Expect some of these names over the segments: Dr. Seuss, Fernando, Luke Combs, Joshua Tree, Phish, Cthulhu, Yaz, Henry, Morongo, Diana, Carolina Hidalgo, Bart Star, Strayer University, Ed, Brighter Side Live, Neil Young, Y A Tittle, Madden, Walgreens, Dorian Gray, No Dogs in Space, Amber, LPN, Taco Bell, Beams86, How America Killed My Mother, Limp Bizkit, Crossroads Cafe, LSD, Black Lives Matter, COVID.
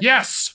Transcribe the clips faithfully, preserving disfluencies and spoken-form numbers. Yes,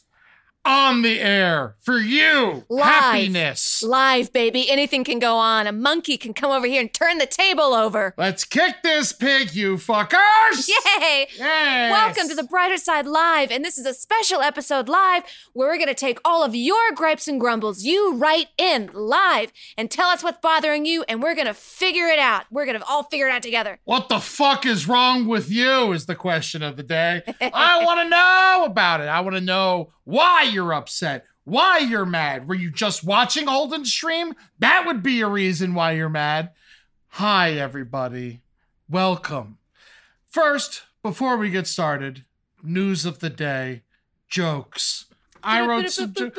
on the air for you. Live. Happiness. Live, baby. Anything can go on. A monkey can come over here and turn the table over. Let's kick this pig, you fuckers. Yay. Yes. Welcome to the Brighter Side Live. And this is a special episode live where we're going to take all of your gripes and grumbles you write in live and tell us what's bothering you. And we're going to figure it out. We're going to all figure it out together. What the fuck is wrong with you is the question of the day. I want to know about it. I want to know why you're upset, why you're mad. Were you just watching Holden's stream? That would be a reason why you're mad. Hi, everybody. Welcome. First, before we get started, news of the day, jokes. I wrote some jokes.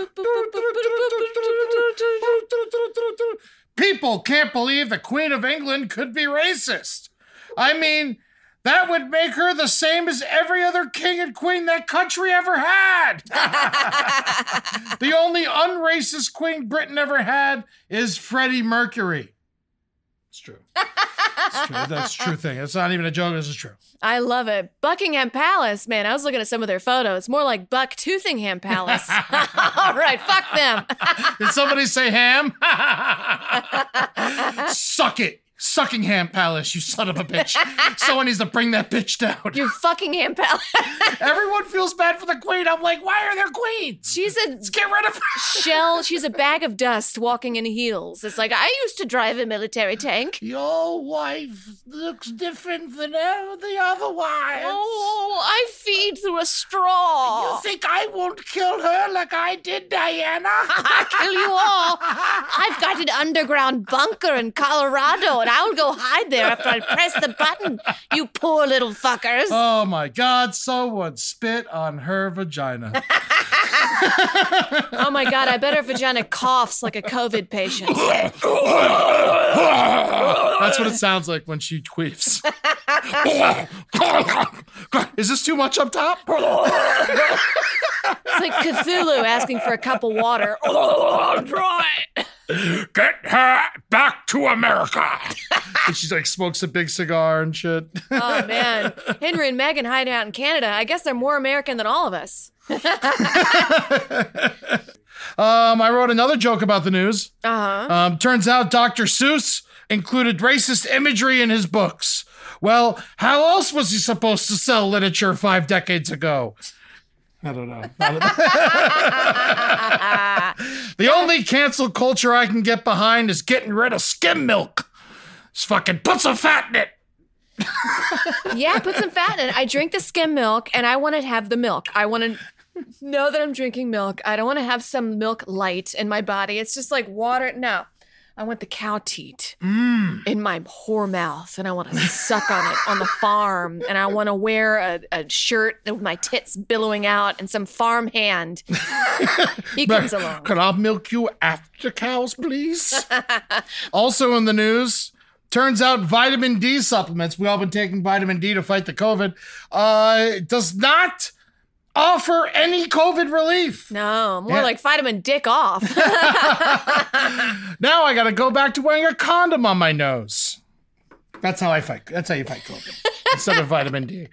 People can't believe the Queen of England could be racist. I mean, that would make her the same as every other king and queen that country ever had. The only unracist queen Britain ever had is Freddie Mercury. It's true. It's true. That's a true thing. It's not even a joke. This is true. I love it. Buckingham Palace. Man, I was looking at some of their photos. More like Buck Toothingham Palace. All right. Fuck them. Did somebody say ham? Suck it. Suckingham Palace, you son of a bitch. Someone needs to bring that bitch down. Your fuckingham palace. Everyone feels bad for the queen. I'm like, why are there queens? She's a Let's get rid of her. Shell. She's a bag of dust walking in heels. It's like, I used to drive a military tank. Your wife looks different than all the other wives. Oh, I feed through a straw. You think I won't kill her like I did Diana? I'll kill you all. I've got an underground bunker in Colorado, and I'll go hide there after I press the button, you poor little fuckers. Oh, my God. Someone spit on her vagina. Oh, my God. I bet her vagina coughs like a COVID patient. That's what it sounds like when she queefs. Is this too much up top? It's like Cthulhu asking for a cup of water. Oh, draw it. Get her back to America. And she like smokes a big cigar and shit. Oh, man. Henry and Meghan hiding out in Canada. I guess they're more American than all of us. um, I wrote another joke about the news. Uh-huh. Um, turns out Doctor Seuss included racist imagery in his books. Well, how else was he supposed to sell literature five decades ago? I don't know. I don't know. The only cancel culture I can get behind is getting rid of skim milk. Just fucking put some fat in it. Yeah, put some fat in it. I drink the skim milk, and I want to have the milk. I want to know that I'm drinking milk. I don't want to have some milk light in my body. It's just like water. No, I want the cow teat mm. in my whore mouth, and I want to suck on it on the farm, and I want to wear a, a shirt with my tits billowing out, and some farm hand. He comes but, along. Can I milk you after cows, please? Also in the news, turns out vitamin D supplements, we all been taking vitamin D to fight the COVID, uh, does not offer any COVID relief. No, more yeah. like vitamin dick off. Now I got to go back to wearing a condom on my nose. That's how I fight. That's how you fight COVID instead of vitamin D.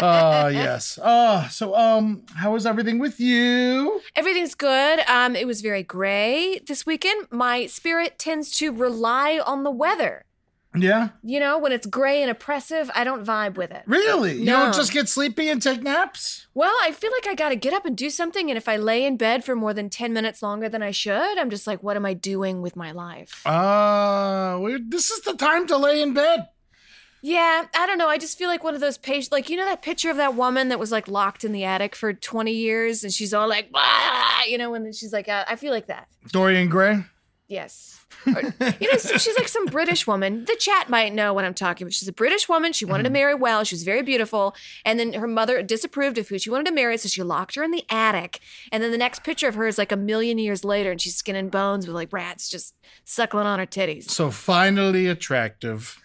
Oh, uh, yes. Uh, so um, how is everything with you? Everything's good. Um, it was very gray this weekend. My spirit tends to rely on the weather. Yeah. You know, when it's gray and oppressive, I don't vibe with it. Really? No. You don't just get sleepy and take naps? Well, I feel like I got to get up and do something. And if I lay in bed for more than ten minutes longer than I should, I'm just like, what am I doing with my life? Uh, well, this is the time to lay in bed. Yeah. I don't know. I just feel like one of those patients, like, you know, that picture of that woman that was like locked in the attic for twenty years and she's all like, ah, you know, and then she's like, I, I feel like that. Dorian Gray? Yes. Or, you know, she's like some British woman. The chat might know what I'm talking about. She's a British woman. She wanted to marry well. She was very beautiful. And then her mother disapproved of who she wanted to marry, so she locked her in the attic. And then the next picture of her is like a million years later, and she's skin and bones with like rats just suckling on her titties. So finally attractive.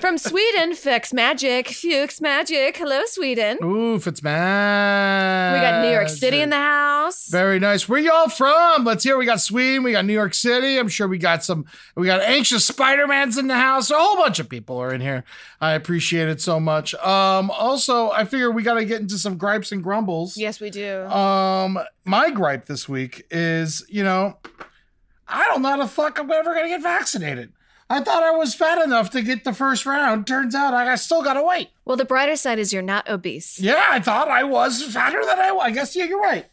From Sweden, Fix Magic, Fux Magic. Hello, Sweden. Ooh, Fitzmagic. We got New York City in the house. Very nice. Where y'all from? Let's hear. We got Sweden. We got New York City. I'm sure we got some. We got anxious Spider-Mans in the house. A whole bunch of people are in here. I appreciate it so much. Um, also, I figure we got to get into some gripes and grumbles. Yes, we do. Um, my gripe this week is, you know, I don't know how the fuck I'm ever going to get vaccinated. I thought I was fat enough to get the first round. Turns out I still got to wait. Well, the brighter side is you're not obese. Yeah, I thought I was fatter than I was. I guess, yeah, you're right.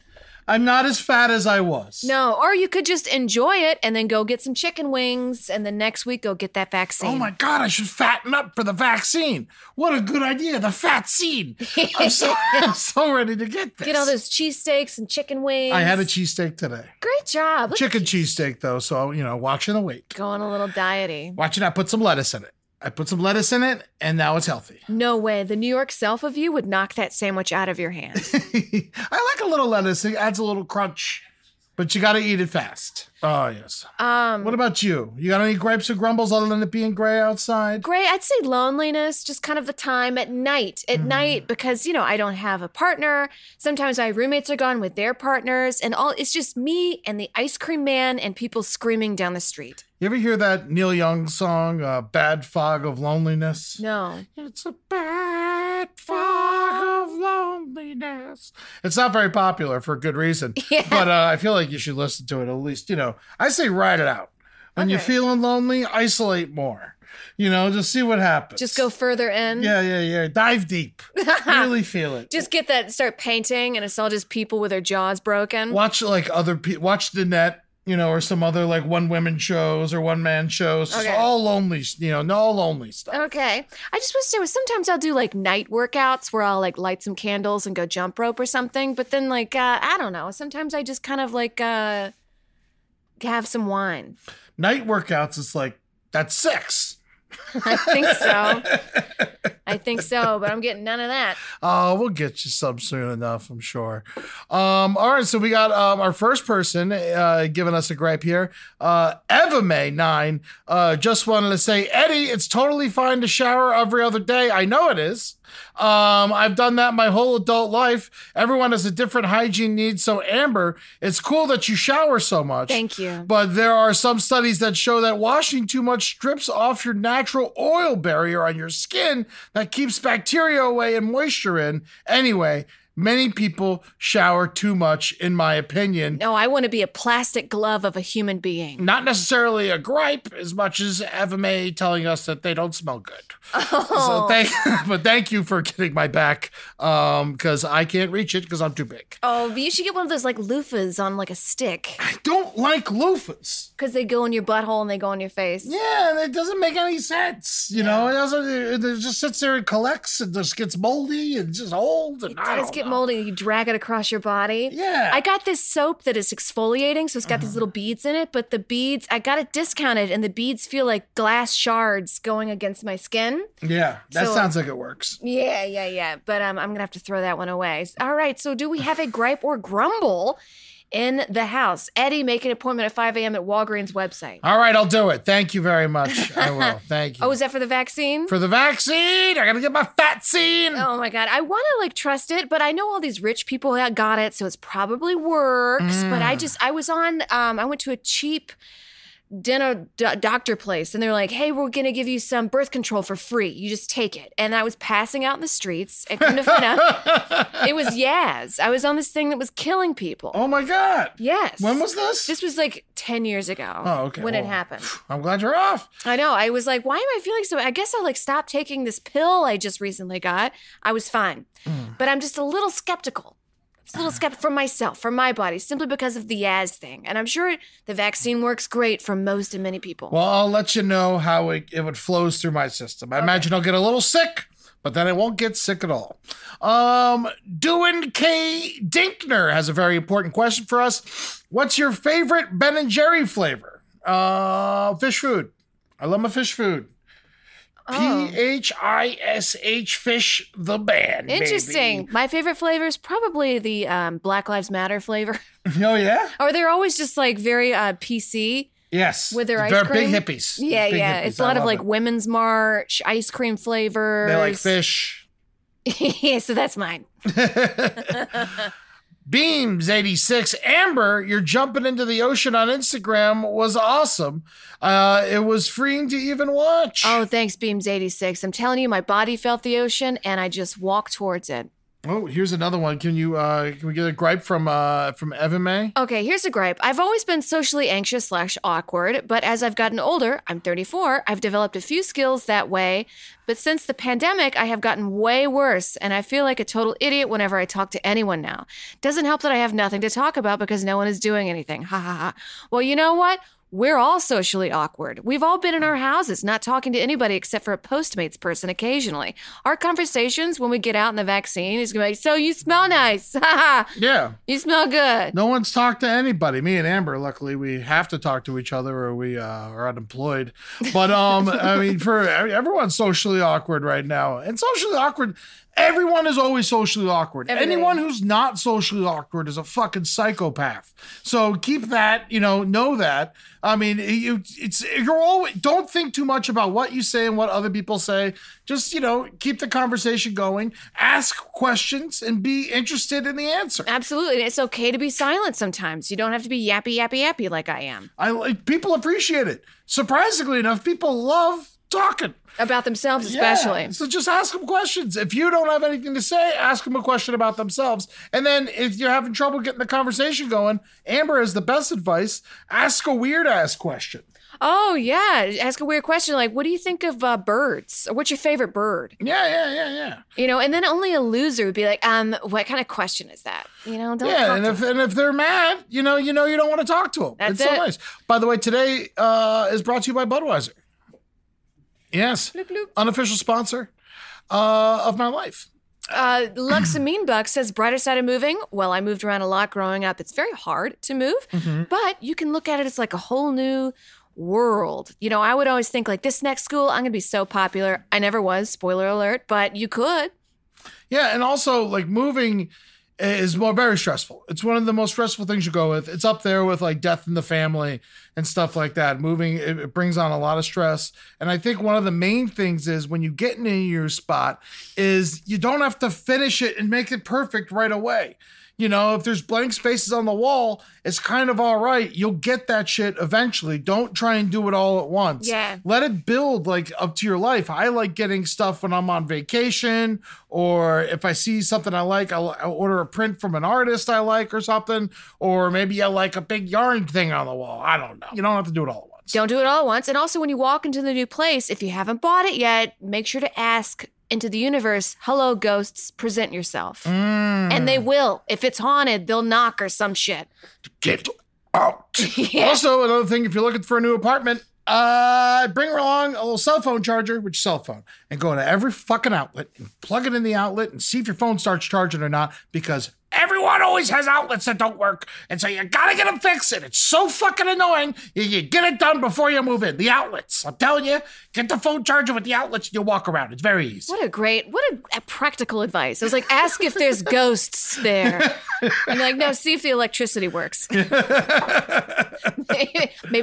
I'm not as fat as I was. No, or you could just enjoy it and then go get some chicken wings and then next week go get that vaccine. Oh, my God, I should fatten up for the vaccine. What a good idea, the fat scene. I'm so, I'm so ready to get this. Get all those cheesesteaks and chicken wings. I had a cheesesteak today. Great job. Look, chicken cheesesteak, though, so, you know, watching the weight. Going a little diety. Watching, I put some lettuce in it. I put some lettuce in it, and now it's healthy. No way. The New York self of you would knock that sandwich out of your hand. I like a little lettuce. It adds a little crunch, but you got to eat it fast. Oh, yes. Um, what about you? You got any gripes or grumbles other than it being gray outside? Gray, I'd say loneliness, just kind of the time at night. At mm. night, because, you know, I don't have a partner. Sometimes my roommates are gone with their partners, and all it's just me and the ice cream man and people screaming down the street. You ever hear that Neil Young song, uh, Bad Fog of Loneliness? No. It's a bad fog of loneliness. It's not very popular for good reason, yeah. but uh, I feel like you should listen to it at least, you know. I say ride it out. When okay. you're feeling lonely, isolate more. You know, just see what happens. Just go further in. Yeah, yeah, yeah. Dive deep. Really feel it. Just get that, start painting, and it's all just people with their jaws broken. Watch like other people, watch The Net, you know, or some other like one women shows or one man shows. Okay. Just all lonely, you know, no lonely stuff. Okay. I just want to say, sometimes I'll do like night workouts where I'll like light some candles and go jump rope or something. But then like, uh, I don't know. Sometimes I just kind of like... Uh, have some wine. Night workouts, it's like, that's sex. I think so. I think so, but I'm getting none of that. Oh, uh, we'll get you some soon enough, I'm sure. Um, all right, so we got um, our first person uh, giving us a gripe here. Uh, Eva May nine uh, just wanted to say, Eddie, it's totally fine to shower every other day. I know it is. Um, I've done that my whole adult life. Everyone has a different hygiene need. So Amber, it's cool that you shower so much. Thank you. But there are some studies that show that washing too much strips off your natural oil barrier on your skin that keeps bacteria away and moisture in. Anyway, Many people shower too much, in my opinion. No, I want to be a plastic glove of a human being. Not necessarily a gripe, as much as Eva May telling us that they don't smell good. Oh. So thank, but thank you for getting my back, because um, I can't reach it because I'm too big. Oh, but you should get one of those like loofahs on like a stick. I don't like loofahs. Because they go in your butthole and they go on your face. Yeah, and it doesn't make any sense. You yeah. know, it, doesn't, it just sits there and collects and just gets moldy and just old. And it I does don't get know. moldy. You drag it across your body. Yeah. I got this soap that is exfoliating, so it's got uh-huh. these little beads in it, but the beads, I got it discounted, and the beads feel like glass shards going against my skin. Yeah, that so, sounds like it works. Yeah, yeah, yeah. But um, I'm going to have to throw that one away. All right, so do we have a gripe or grumble in the house? Eddie, make an appointment at five a.m. at Walgreens website. All right, I'll do it. Thank you very much. I will. Thank you. Oh, is that for the vaccine? For the vaccine. I got to get my fat scene. Oh, my God. I want to, like, trust it, but I know all these rich people that got it, so it's probably works. Mm. But I just, I was on, um, I went to a cheap dinner do- doctor place, and they're like, hey, we're going to give you some birth control for free. You just take it. And I was passing out in the streets. I couldn't have found out. It was Yaz. I was on this thing that was killing people. Oh, my God. Yes. When was this? This was like ten years ago. Oh, okay. When well, it happened. I'm glad you're off. I know. I was like, why am I feeling so? I guess I'll like stop taking this pill I just recently got. I was fine. Mm. But I'm just a little skeptical. It's a little skeptical for myself, for my body, simply because of the Yaz thing. And I'm sure the vaccine works great for most and many people. Well, I'll let you know how it, it flows through my system. I okay. imagine I'll get a little sick, but then I won't get sick at all. Um, Doan K. Dinkner has a very important question for us. What's your favorite Ben and Jerry flavor? Uh, fish food. I love my fish food. Oh. P H I S H, Phish the band. Interesting. Baby. My favorite flavor is probably the um, Black Lives Matter flavor. Oh, yeah? Or they're always just like very uh, P C. Yes. With their ice they're cream. They're big hippies. Yeah, big yeah. Hippies. It's a lot of like it. Women's March, ice cream flavors. They like Phish. Yeah, so that's mine. Beams eighty-six, Amber, you're jumping into the ocean on Instagram was awesome. Uh, it was freeing to even watch. Oh, thanks, Beams eighty-six. I'm telling you, my body felt the ocean, and I just walked towards it. Oh, here's another one. Can you uh, can we get a gripe from uh, from Evan May? Okay, here's a gripe. I've always been socially anxious slash awkward, but as I've gotten older, I'm thirty-four, I've developed a few skills that way. But since the pandemic, I have gotten way worse, and I feel like a total idiot whenever I talk to anyone now. Doesn't help that I have nothing to talk about because no one is doing anything. Ha ha ha. Well, you know what? We're all socially awkward. We've all been in our houses, not talking to anybody except for a Postmates person occasionally. Our conversations when we get out in the vaccine is going to be, so you smell nice. Yeah. You smell good. No one's talked to anybody. Me and Amber, luckily, we have to talk to each other or we uh, are unemployed. But um, I mean, for I mean, everyone's socially awkward right now. And socially awkward, everyone is always socially awkward. Everybody. Anyone who's not socially awkward is a fucking psychopath. So keep that, you know, know that. I mean, you, it's you're always don't think too much about what you say and what other people say. Just, you know, keep the conversation going, ask questions, and be interested in the answer. Absolutely. And it's okay to be silent sometimes. You don't have to be yappy, yappy, yappy like I am. I people appreciate it. Surprisingly enough, people love talking. About themselves especially. Yeah. So just ask them questions. If you don't have anything to say, ask them a question about themselves. And then if you're having trouble getting the conversation going, Amber has the best advice. Ask a weird-ass question. Oh, yeah. Ask a weird question like, what do you think of uh, birds? Or what's your favorite bird? Yeah, yeah, yeah, yeah. You know, and then only a loser would be like, um, what kind of question is that? You know, don't yeah, talk and to if, them. And if they're mad, you know, you know you don't want to talk to them. That's it's it. So nice. By the way, today uh, is brought to you by Budweiser. Yes. Bloop, bloop. Unofficial sponsor uh, of my life. Uh, Lux and Mean Buck says, brighter side of moving. Well, I moved around a lot growing up. It's very hard to move, mm-hmm. but you can look at it as like a whole new world. You know, I would always think like this next school, I'm going to be so popular. I never was, spoiler alert, but you could. Yeah. And also like moving is more very stressful. It's one of the most stressful things you go with. It's up there with like death in the family and stuff like that. Moving, it, it brings on a lot of stress. And I think one of the main things is when you get into your spot is you don't have to finish it and make it perfect right away. you know, if there's blank spaces on the wall, it's kind of all right. You'll get that shit eventually. Don't try and do it all at once. Yeah. Let it build like up to your life. I like getting stuff when I'm on vacation, or if I see something I like, I'll, I'll order a print from an artist I like or something, or maybe I like a big yarn thing on the wall. I don't know. You don't have to do it all at once. Don't do it all at once. And also when you walk into the new place, if you haven't bought it yet, make sure to ask into the universe, hello, ghosts, present yourself. Mm. And they will. If it's haunted, they'll knock or some shit. Get out. Yeah. Also, another thing, if you're looking for a new apartment, uh, bring along a little cell phone charger with your cell phone and go to every fucking outlet and plug it in the outlet and see if your phone starts charging or not, because everyone always has outlets that don't work. And so you gotta get them fixed. And it's so fucking annoying. You, you get it done before you move in. The outlets. I'm telling you, get the phone charger with the outlets and you'll walk around. It's very easy. What a great, what a, a practical advice. I was like, ask if there's ghosts there. I'm like, no, see if the electricity works. Maybe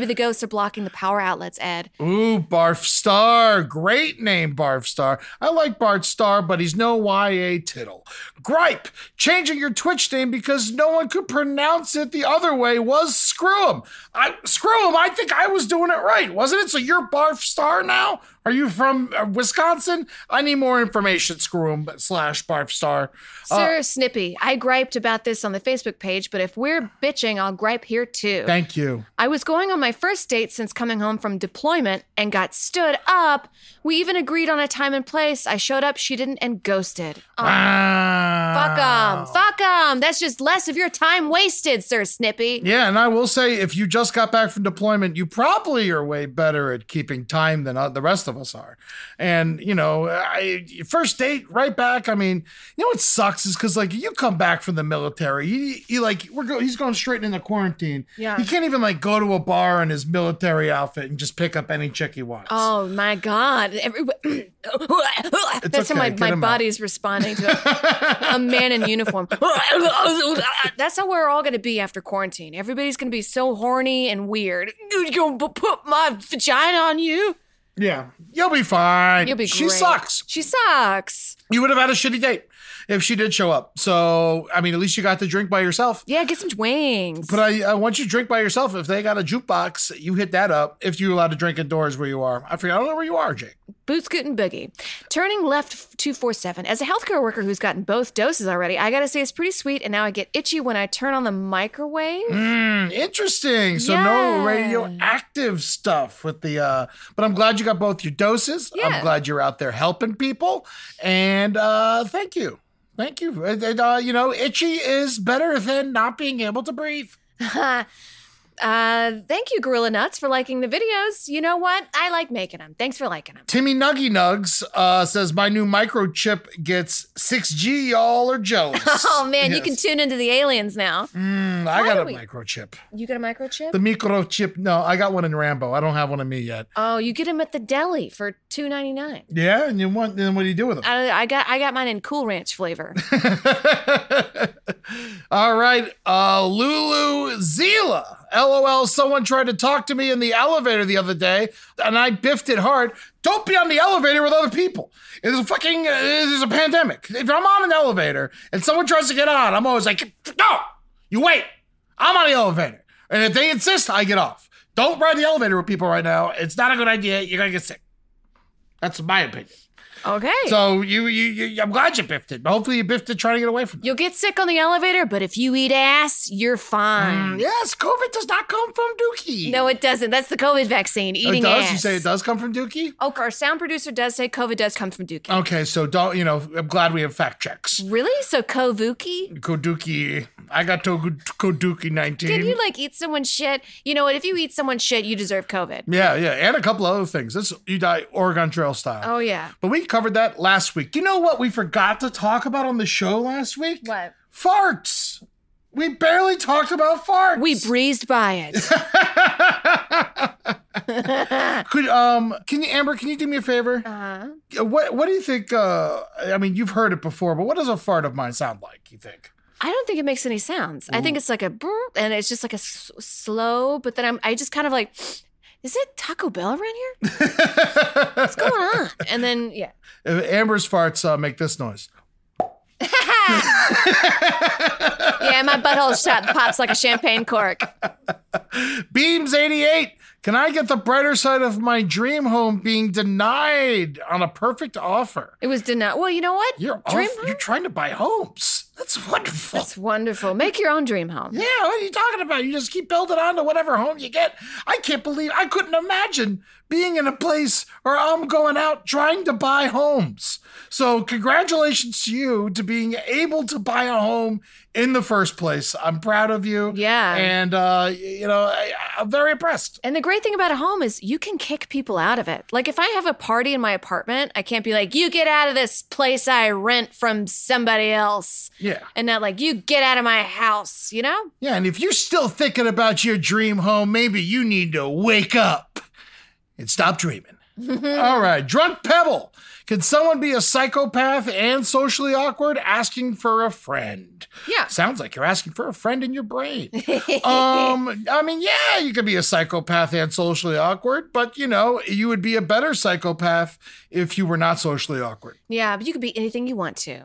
the ghosts are blocking the power outlets, Ed. Ooh, Barf Star. Great name, Barf Star. I like Bart Star, but he's no Y A tittle. Gripe. Changing your Twitch name because no one could pronounce it the other way was screw him. I screw him. I think I was doing it right, wasn't it? So you're Barf Star now? Are you from uh, Wisconsin? I need more information, screw him slash Barf Star. Sir uh, Snippy, I griped about this on the Facebook page, but if we're bitching, I'll gripe here too. Thank you. I was going on my first date since coming home from deployment and got stood up. We even agreed on a time and place. I showed up, she didn't, and ghosted. Oh, wow. Fuck him. Fuck him. That's just less of your time wasted, Sir Snippy. Yeah, and I will say, if you just got back from deployment, you probably are way better at keeping time than the rest of us are. And, you know, I, first date, right back. I mean, you know what sucks is because, like, you come back from the military. He, he like, we're go- he's going straight into quarantine. Yeah. He can't even, like, go to a bar in his military outfit and just pick up any chick he wants. Oh, my God. Every- That's okay. How my, my body's out. Responding to a, a man in uniform. That's how we're all going to be after quarantine. Everybody's going to be so horny and weird. You're going to put my vagina on you? Yeah. You'll be fine. You'll be great. She sucks. She sucks. You would have had a shitty date if she did show up. So, I mean, at least you got to drink by yourself. Yeah, get some wings. But I, I want you to drink by yourself. If they got a jukebox, you hit that up if you're allowed to drink indoors where you are. I forget, I don't know where you are, Jake. Boots, Scoot, and Boogie. Turning left two forty-seven. As a healthcare worker who's gotten both doses already, I got to say it's pretty sweet, and now I get itchy when I turn on the microwave. Mm, interesting. So yeah. No radioactive stuff with the, uh, but I'm glad you got both your doses. Yeah. I'm glad you're out there helping people. And uh, thank you. Thank you. Uh, you know, itchy is better than not being able to breathe. uh, thank you, Gorilla Nuts, for liking the videos. You know what? I like making them. Thanks for liking them. Timmy Nuggy Nugs uh, says, my new microchip gets six G. Y'all are jealous. Oh, man. Yes. You can tune into the aliens now. Mm, I Why got a we... microchip. You got a microchip? The microchip. No, I got one in Rambo. I don't have one in me yet. Oh, you get them at the deli for two ninety-nine. Yeah, and you want then what do you do with them? I, I got I got mine in Cool Ranch flavor. All right, uh, Lulu Zila. L O L, someone tried to talk to me in the elevator the other day, and I biffed it hard. Don't be on the elevator with other people. It's a fucking, uh, there's a pandemic. If I'm on an elevator and someone tries to get on, I'm always like, no, you wait. I'm on the elevator. And if they insist, I get off. Don't ride the elevator with people right now. It's not a good idea. You're going to get sick. That's my opinion. Okay. So you, you, you, I'm glad you biffed it. Hopefully you biffed it trying to get away from it. You'll get sick on the elevator, but if you eat ass, you're fine. Mm, yes, COVID does not come from Dookie. No, it doesn't. That's the COVID vaccine, eating ass. It does? Ass. You say it does come from Dookie? Oh, our sound producer does say COVID does come from Dookie. Okay, so don't, you know, I'm glad we have fact checks. Really? So Kovuki? Koduki. I got to Koduki nineteen. Can you, like, eat someone's shit? You know what? If you eat someone's shit, you deserve COVID. Yeah, yeah. And a couple other things. This, you die Oregon Trail style. Oh, yeah. But we covered that last week. You know what we forgot to talk about on the show last week? What? Farts. We barely talked about farts. We breezed by it. Could um? Can you, Amber? Can you do me a favor? Uh huh. What What do you think? Uh, I mean, you've heard it before, but what does a fart of mine sound like? You think? I don't think it makes any sounds. Ooh. I think it's like a brrr, and it's just like a s- slow. But then I'm I just kind of like. Is it Taco Bell around here? What's going on? And then, yeah. Amber's farts uh, make this noise. Yeah, my butthole's shot and pops like a champagne cork. Beams eighty-eight, can I get the brighter side of my dream home being denied on a perfect offer? It was denied. Well, you know what? You're dream off, you're trying to buy homes. That's wonderful. That's wonderful. Make your own dream home. Yeah, what are you talking about? You just keep building on to whatever home you get. I can't believe, I couldn't imagine being in a place where I'm going out trying to buy homes. So congratulations to you to being able to buy a home in the first place. I'm proud of you. Yeah. And, uh, you know, I, I'm very impressed. And the great thing about a home is you can kick people out of it. Like if I have a party in my apartment, I can't be like, you get out of this place I rent from somebody else. Yeah. Yeah. And not like, you get out of my house, you know? Yeah, and if you're still thinking about your dream home, maybe you need to wake up and stop dreaming. All right, Drunk Pebble. Can someone be a psychopath and socially awkward? Asking for a friend. Yeah. Sounds like you're asking for a friend in your brain. um, I mean, yeah, you could be a psychopath and socially awkward, but, you know, you would be a better psychopath if you were not socially awkward. Yeah, but you could be anything you want to.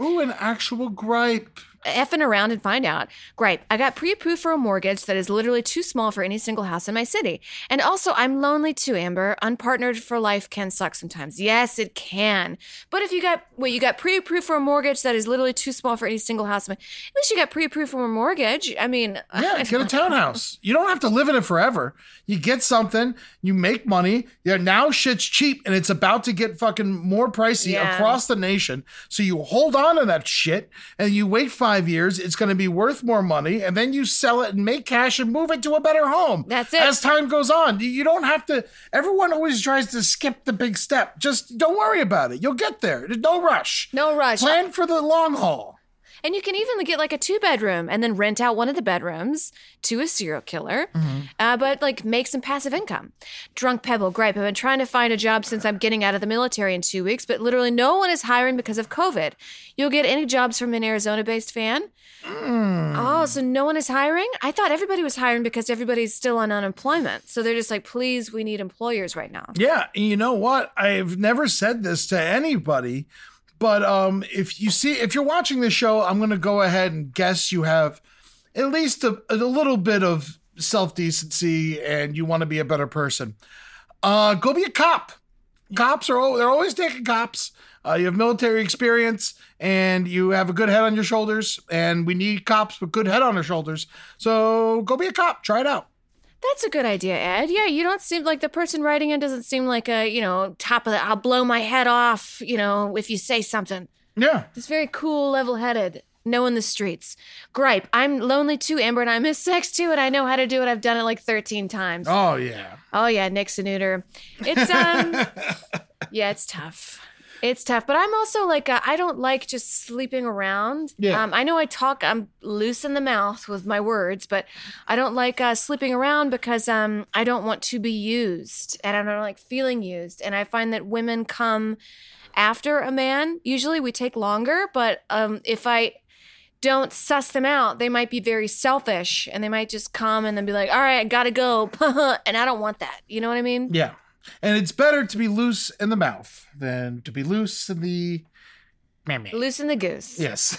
Ooh, an actual gripe. Effing around and find out. Gripe. I got pre-approved for a mortgage that is literally too small for any single house in my city. And also, I'm lonely too, Amber. Unpartnered for life can suck sometimes. Yes, it can. But if you got, well, you got pre-approved for a mortgage that is literally too small for any single house. At least you got pre-approved for a mortgage. I mean. Yeah, I get a townhouse. You don't have to live in it forever. You get something. You make money. Yeah, now shit's cheap and it's about to get fucking more pricey yeah. across the nation. So you hold on to that shit and you wait five years, it's going to be worth more money, and then you sell it and make cash and move it to a better home. That's it. As time goes on, you don't have to. Everyone always tries to skip the big step. Just don't worry about it. You'll get there. No rush. No rush. Plan for the long haul. And you can even get like a two bedroom and then rent out one of the bedrooms to a serial killer, mm-hmm. uh, but like make some passive income. Drunk Pebble, gripe. I've been trying to find a job since I'm getting out of the military in two weeks, but literally no one is hiring because of COVID. You'll get any jobs from an Arizona-based fan? Mm. Oh, so no one is hiring? I thought everybody was hiring because everybody's still on unemployment. So they're just like, please, we need employers right now. Yeah. You know what? I've never said this to anybody. But um, if you see, if you're watching this show, I'm going to go ahead and guess you have at least a, a little bit of self-decency and you want to be a better person. Uh, go be a cop. Cops are they're always taking cops. Uh, you have military experience and you have a good head on your shoulders. And we need cops with good head on their shoulders. So go be a cop. Try it out. That's a good idea, Ed. Yeah, you don't seem like the person writing in doesn't seem like a, you know, top of the, I'll blow my head off, you know, if you say something. Yeah. It's very cool, level-headed, knowing the streets. Gripe, I'm lonely too, Amber, and I miss sex too, and I know how to do it. I've done it like thirteen times. Oh, yeah. Oh, yeah, Nick Sanuter. It's, um, yeah, it's tough. It's tough, but I'm also like, a, I don't like just sleeping around. Yeah. Um, I know I talk, I'm loose in the mouth with my words, but I don't like uh, sleeping around because um, I don't want to be used and I don't like feeling used. And I find that women come after a man. Usually we take longer, but um, if I don't suss them out, they might be very selfish and they might just come and then be like, all right, I gotta go. And I don't want that. You know what I mean? Yeah. And it's better to be loose in the mouth than to be loose in the... Loose in the goose. Yes.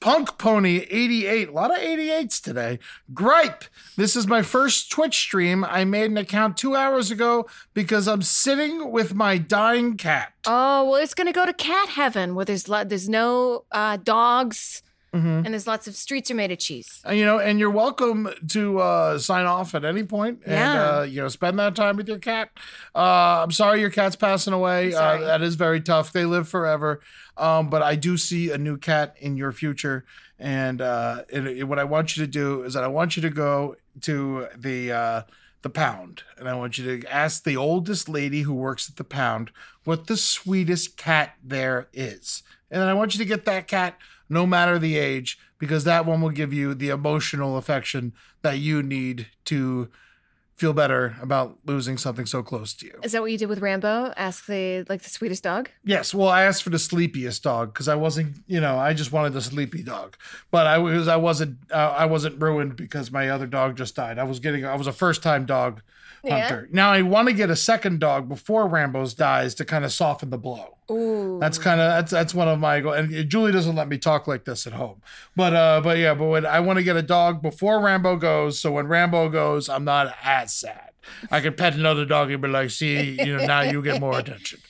Punk Pony eighty-eight, a lot of eighty-eights today. Gripe, this is my first Twitch stream. I made an account two hours ago because I'm sitting with my dying cat. Oh, well, it's going to go to cat heaven where there's, lo- there's no uh, dogs. Mm-hmm. And there's lots of streets are made of cheese. You know, and you're welcome to uh, sign off at any point and, yeah. uh, you know, spend that time with your cat. Uh, I'm sorry your cat's passing away. Uh, that is very tough. They live forever. Um, but I do see a new cat in your future. And uh, it, it, what I want you to do is that I want you to go to the uh, the pound. And I want you to ask the oldest lady who works at the pound what the sweetest cat there is. And then I want you to get that cat no matter the age, because that one will give you the emotional affection that you need to feel better about losing something so close to you. Is that what you did with Rambo? Ask the, like, the sweetest dog? Yes. Well, I asked for the sleepiest dog because I wasn't, you know, I just wanted the sleepy dog. But I was, I wasn't, uh, I wasn't ruined because my other dog just died. I was getting, I was a first-time dog hunter. Yeah. Now I want to get a second dog before Rambo's dies to kind of soften the blow. Ooh. That's kind of that's that's one of my goals. And Julie doesn't let me talk like this at home. But uh, but yeah, but when I want to get a dog before Rambo goes, so when Rambo goes, I'm not as sad. I could pet another dog and be like, see, you know, now you get more attention.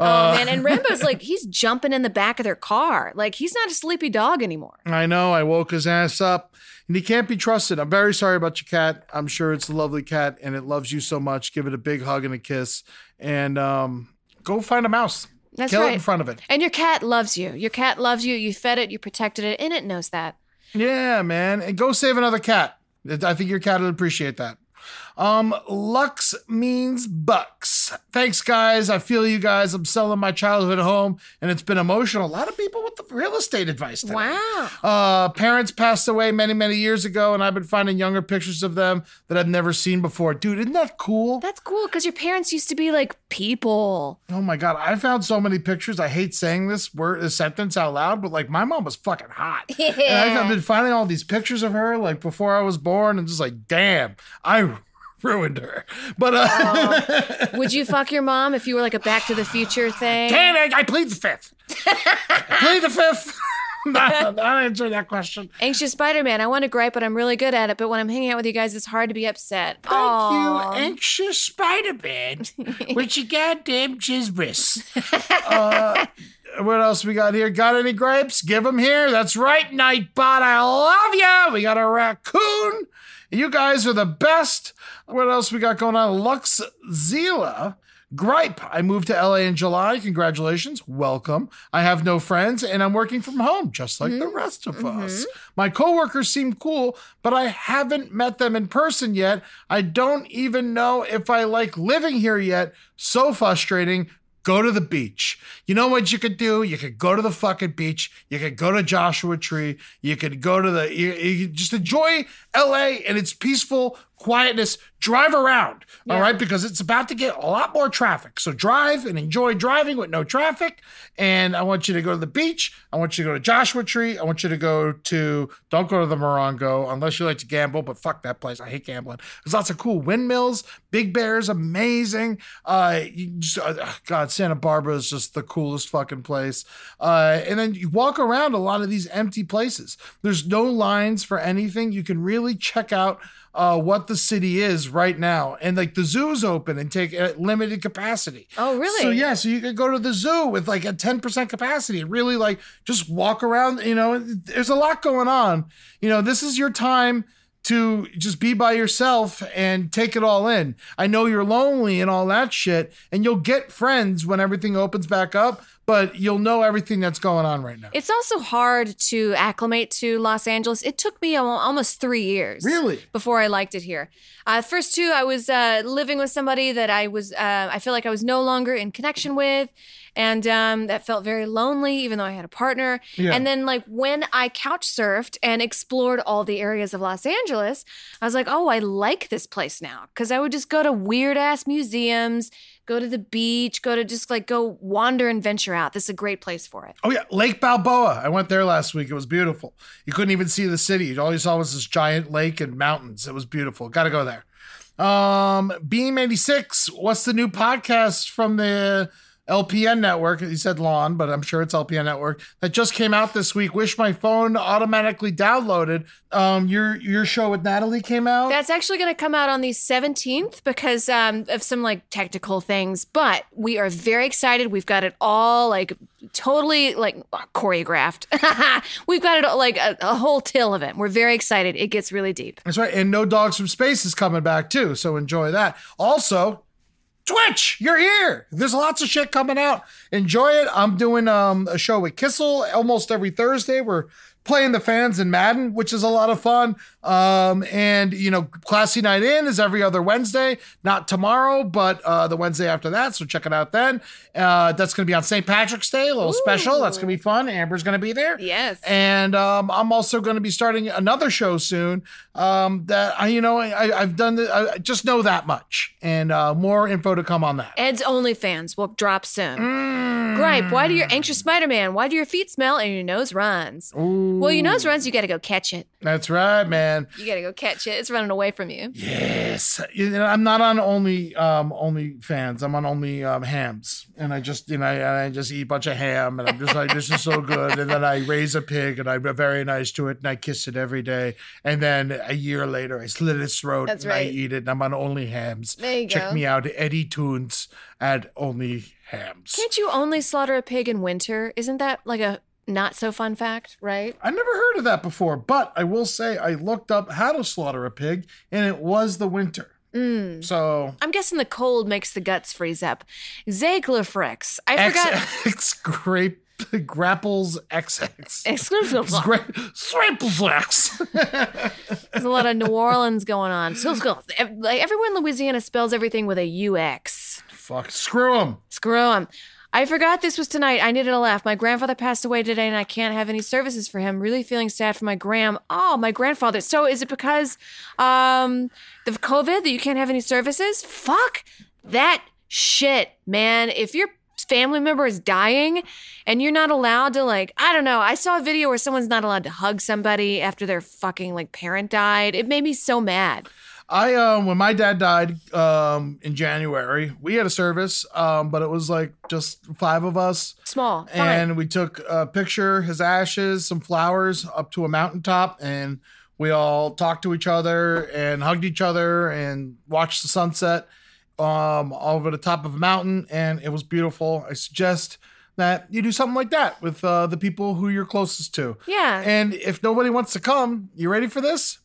Uh, oh man, and Rambo's like, he's jumping in the back of their car. Like, he's not a sleepy dog anymore. I know. I woke his ass up. And he can't be trusted. I'm very sorry about your cat. I'm sure it's a lovely cat and it loves you so much. Give it a big hug and a kiss. And um, go find a mouse. That's Kill right. it in front of it. And your cat loves you. Your cat loves you. You fed it. You protected it. And it knows that. Yeah, man. And go save another cat. I think your cat will appreciate that. Um, Lux means bucks. Thanks, guys. I feel you guys. I'm selling my childhood home, and it's been emotional. A lot of people with the real estate advice today. Wow. Uh, parents passed away many, many years ago, and I've been finding younger pictures of them that I've never seen before. Dude, isn't that cool? That's cool, because your parents used to be like people. Oh, my God. I found so many pictures. I hate saying this word, this sentence out loud, but, like, my mom was fucking hot. Yeah. And I've been finding all these pictures of her, like, before I was born, and just like, damn, I ruined her. But uh, uh, would you fuck your mom if you were like a Back to the Future thing? Can I, I plead the fifth. I plead the fifth. I'll answer that question. Anxious Spider-Man, I want to gripe, but I'm really good at it. But when I'm hanging out with you guys, it's hard to be upset. Thank Aww. you, Anxious Spider-Man, with your goddamn chisbris. Uh, what else we got here? Got any gripes? Give them here. That's right, Nightbot. I love you. We got a raccoon. You guys are the best. What else we got going on? Luxzilla. Gripe. I moved to L A in July. Congratulations. Welcome. I have no friends and I'm working from home just like mm-hmm. the rest of mm-hmm. us. My coworkers seem cool, but I haven't met them in person yet. I don't even know if I like living here yet. So frustrating. Go to the beach. You know what you could do? You could go to the fucking beach. You could go to Joshua Tree. You could go to the, you, you just enjoy L A and its peaceful quietness. Drive around, yeah. all right? Because it's about to get a lot more traffic. So drive and enjoy driving with no traffic. And I want you to go to the beach. I want you to go to Joshua Tree. I want you to go to, don't go to the Morongo unless you like to gamble, but fuck that place. I hate gambling. There's lots of cool windmills. Big Bear's amazing. Uh, you just, uh, God, Santa Barbara is just the coolest fucking place. Uh, and then you walk around a lot of these empty places. There's no lines for anything. You can really check out uh, what the city is right now. And like the zoo's open and take at limited capacity. Oh, really? So yeah, so you could go to the zoo with like a ten percent capacity and really like just walk around, you know, there's a lot going on. You know, this is your time to just be by yourself and take it all in. I know you're lonely and all that shit, and you'll get friends when everything opens back up, but you'll know everything that's going on right now. It's also hard to acclimate to Los Angeles. It took me almost three years. Really? Before I liked it here. Uh, first two, I was uh, living with somebody that I was, uh, I feel like I was no longer in connection with. And um, that felt very lonely, even though I had a partner. Yeah. And then like when I couch surfed and explored all the areas of Los Angeles, I was like, oh, I like this place now. Because I would just go to weird ass museums, go to the beach, go to just like go wander and venture out. This is a great place for it. Oh yeah, Lake Balboa. I went there last week. It was beautiful. You couldn't even see the city. All you saw was this giant lake and mountains. It was beautiful. Got to go there. Um, Beam eighty-six, what's the new podcast from the L P N Network, he said lawn, but I'm sure it's L P N Network, that just came out this week. Wish my phone automatically downloaded. Um, your your show with Natalie came out? That's actually going to come out on the seventeenth because um, of some like technical things, but we are very excited. We've got it all like totally like choreographed. We've got it all, like a, a whole till of it. We're very excited. It gets really deep. That's right. And No Dogs from Space is coming back too, so enjoy that. Also, Twitch, you're here. There's lots of shit coming out. Enjoy it. I'm doing um, a show with Kissel almost every Thursday. We're playing the fans in Madden, which is a lot of fun. Um, and, you know, Classy Night In is every other Wednesday, not tomorrow, but uh, the Wednesday after that. So check it out then. Uh, that's going to be on Saint Patrick's Day, a little Ooh. special. That's going to be fun. Amber's going to be there. Yes. And um, I'm also going to be starting another show soon um, that, I, you know, I, I've done, the, I just know that much. And uh, more info to come on that. Ed's OnlyFans will drop soon. Mm. Gripe, why do your anxious Spider-Man, why do your feet smell and your nose runs? Ooh. Well, your nose runs, you got to go catch it. That's right, man. You got to go catch it. It's running away from you. Yes. You know, I'm not on only um, OnlyFans. I'm on only um, hams. And I just, you know, I, I just eat a bunch of ham. And I'm just like, this is so good. And then I raise a pig and I'm very nice to it. And I kiss it every day. And then a year later, I slit its throat. That's and right. I eat it. And I'm on only hams. There you Check go. me out. Eddie Tunes at only hams. Can't you only slaughter a pig in winter? Isn't that like a... not so fun fact, right? I never heard of that before, but I will say I looked up how to slaughter a pig, and it was the winter. Mm. So I'm guessing the cold makes the guts freeze up. Zaglifrex. I X- forgot. X grape grapples X X. Exclusive. There's a lot of New Orleans going on. Like everyone in Louisiana spells everything with a U X. Fuck. Screw them. Screw them. I forgot this was tonight. I needed a laugh. My grandfather passed away today, and I can't have any services for him. Really feeling sad for my gram. Oh, my grandfather. So is it because um, the COVID that you can't have any services? Fuck that shit, man. If your family member is dying and you're not allowed to, like, I don't know. I saw a video where someone's not allowed to hug somebody after their fucking, like, parent died. It made me so mad. I um when my dad died um in January, we had a service, um, but it was like just five of us. Small. And fine. We took a picture, his ashes, some flowers up to a mountaintop, and we all talked to each other and hugged each other and watched the sunset um over the top of a mountain, and it was beautiful. I suggest that you do something like that with uh, the people who you're closest to. Yeah. And if nobody wants to come, you ready for this?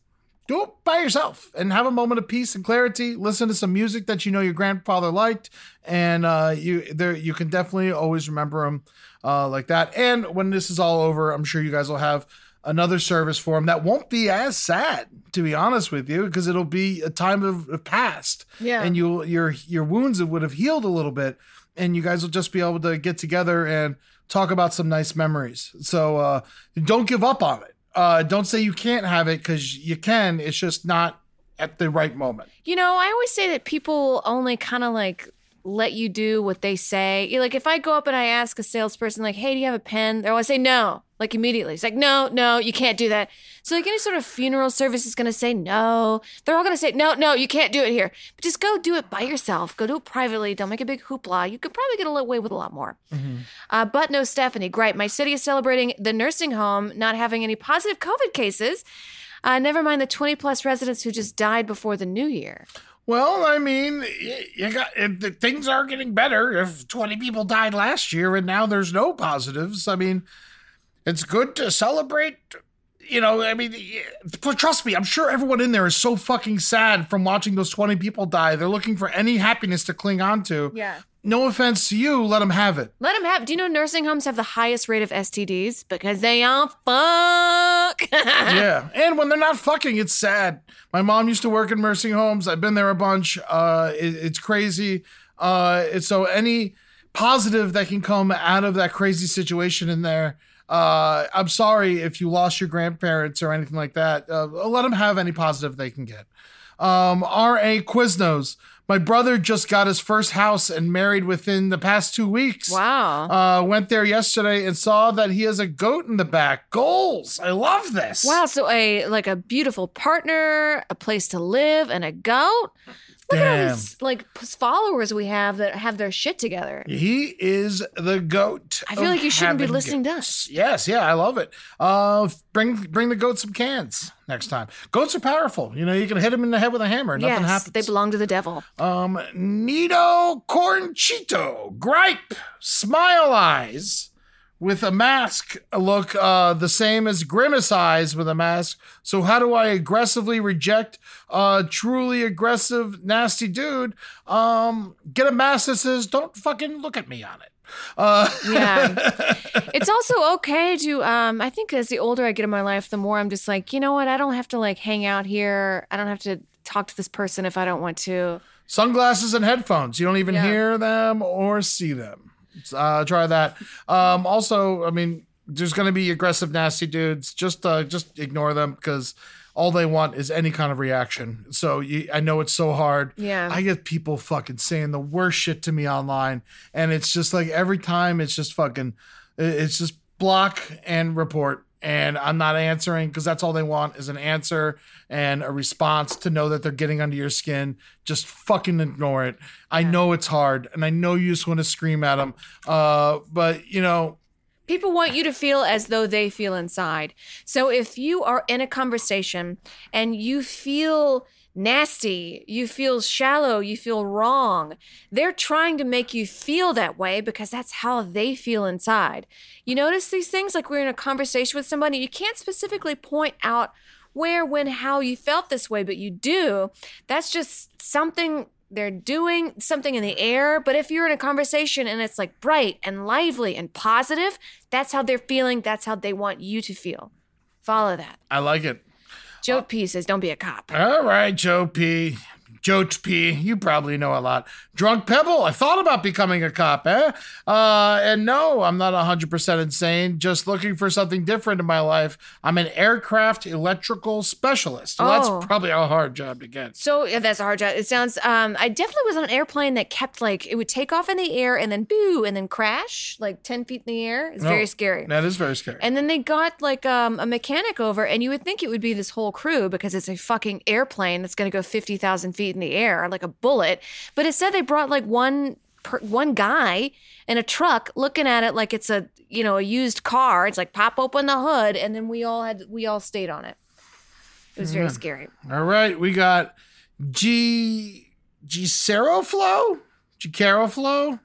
Do it by yourself and have a moment of peace and clarity. Listen to some music that you know your grandfather liked, and uh, you there you can definitely always remember him uh, like that. And when this is all over, I'm sure you guys will have another service for him that won't be as sad, to be honest with you, because it'll be a time of, of past. Yeah, and you your your wounds would have healed a little bit, and you guys will just be able to get together and talk about some nice memories. So uh, don't give up on it. Uh, don't say you can't have it, because you can. It's just not at the right moment. You know, I always say that people only kind of like let you do what they say. Like if I go up and I ask a salesperson like, hey, do you have a pen? They'll always say no, like immediately. It's like, no, no, you can't do that. So like any sort of funeral service is going to say no. They're all going to say, no, no, you can't do it here. But just go do it by yourself. Go do it privately. Don't make a big hoopla. You could probably get away with a lot more. Mm-hmm. Uh, but no, Stephanie, great. My city is celebrating the nursing home not having any positive COVID cases. Uh, never mind the twenty plus residents who just died before the new year. Well, I mean, you got if things are getting better. If twenty people died last year and now there's no positives, I mean, it's good to celebrate. You know, I mean, trust me, I'm sure everyone in there is so fucking sad from watching those twenty people die. They're looking for any happiness to cling on to. Yeah. No offense to you, let them have it. Let them have it. Do you know nursing homes have the highest rate of S T Ds? Because they all fuck. Yeah, and when they're not fucking, it's sad. My mom used to work in nursing homes. I've been there a bunch. Uh, it, it's crazy. Uh, it's, so any positive that can come out of that crazy situation in there, uh, I'm sorry if you lost your grandparents or anything like that. Uh, let them have any positive they can get. Um, R A Quiznos. My brother just got his first house and married within the past two weeks. Wow. Uh, went there yesterday and saw that he has a goat in the back. Goals. I love this. Wow. So a like a beautiful partner, a place to live, and a goat. Look Damn. at all these like followers we have that have their shit together. He is the goat. I feel like you shouldn't be listening goats. to us. Yes, yeah, I love it. Uh, bring bring the goat some cans next time. Goats are powerful. You know, you can hit them in the head with a hammer. Nothing yes, happens. They belong to the devil. Um, Nido Cornchito, gripe, smile eyes with a mask look uh, the same as grimace eyes with a mask. So how do I aggressively reject a truly aggressive, nasty dude? Um, get a mask that says, don't fucking look at me on it. Uh. Yeah. It's also okay to, um, I think as the older I get in my life, the more I'm just like, you know what? I don't have to like hang out here. I don't have to talk to this person if I don't want to. Sunglasses and headphones. You don't even yeah. hear them or see them. Uh, try that. Um, also, I mean, there's going to be aggressive, nasty dudes. Just, uh, just ignore them because all they want is any kind of reaction. So you, I know it's so hard. Yeah, I get people fucking saying the worst shit to me online, and it's just like every time it's just fucking, it's just block and report. And I'm not answering because that's all they want is an answer and a response to know that they're getting under your skin. Just fucking ignore it. I yeah. know it's hard, and I know you just want to scream at them. Uh, but, you know. People want you to feel as though they feel inside. So if you are in a conversation and you feel nasty, you feel shallow, you feel wrong, they're trying to make you feel that way because that's how they feel inside. You notice these things, like we're in a conversation with somebody, you can't specifically point out where, when, how you felt this way, but you do. That's just something they're doing, something in the air. But if you're in a conversation and it's like bright and lively and positive, that's how they're feeling, that's how they want you to feel. Follow that. I like it. Joe P says, don't be a cop. All right, Joe P. Joe P, you probably know a lot. Drunk Pebble, I thought about becoming a cop, eh? Uh, and no, I'm not one hundred percent insane. Just looking for something different in my life. I'm an aircraft electrical specialist. Well, oh. That's probably a hard job to get. So yeah, that's a hard job. It sounds, um, I definitely was on an airplane that kept like, it would take off in the air and then boo, and then crash like ten feet in the air. It's no, very scary. That is very scary. And then they got like um, a mechanic over, and you would think it would be this whole crew because it's a fucking airplane that's going to go fifty thousand feet in the air like a bullet, but instead they brought like one per, one guy in a truck looking at it like it's a you know a used car. It's like pop open the hood, and then we all had we all stayed on it. It was very yeah. scary. All right, we got G G-Seroflow? G-Caroflow?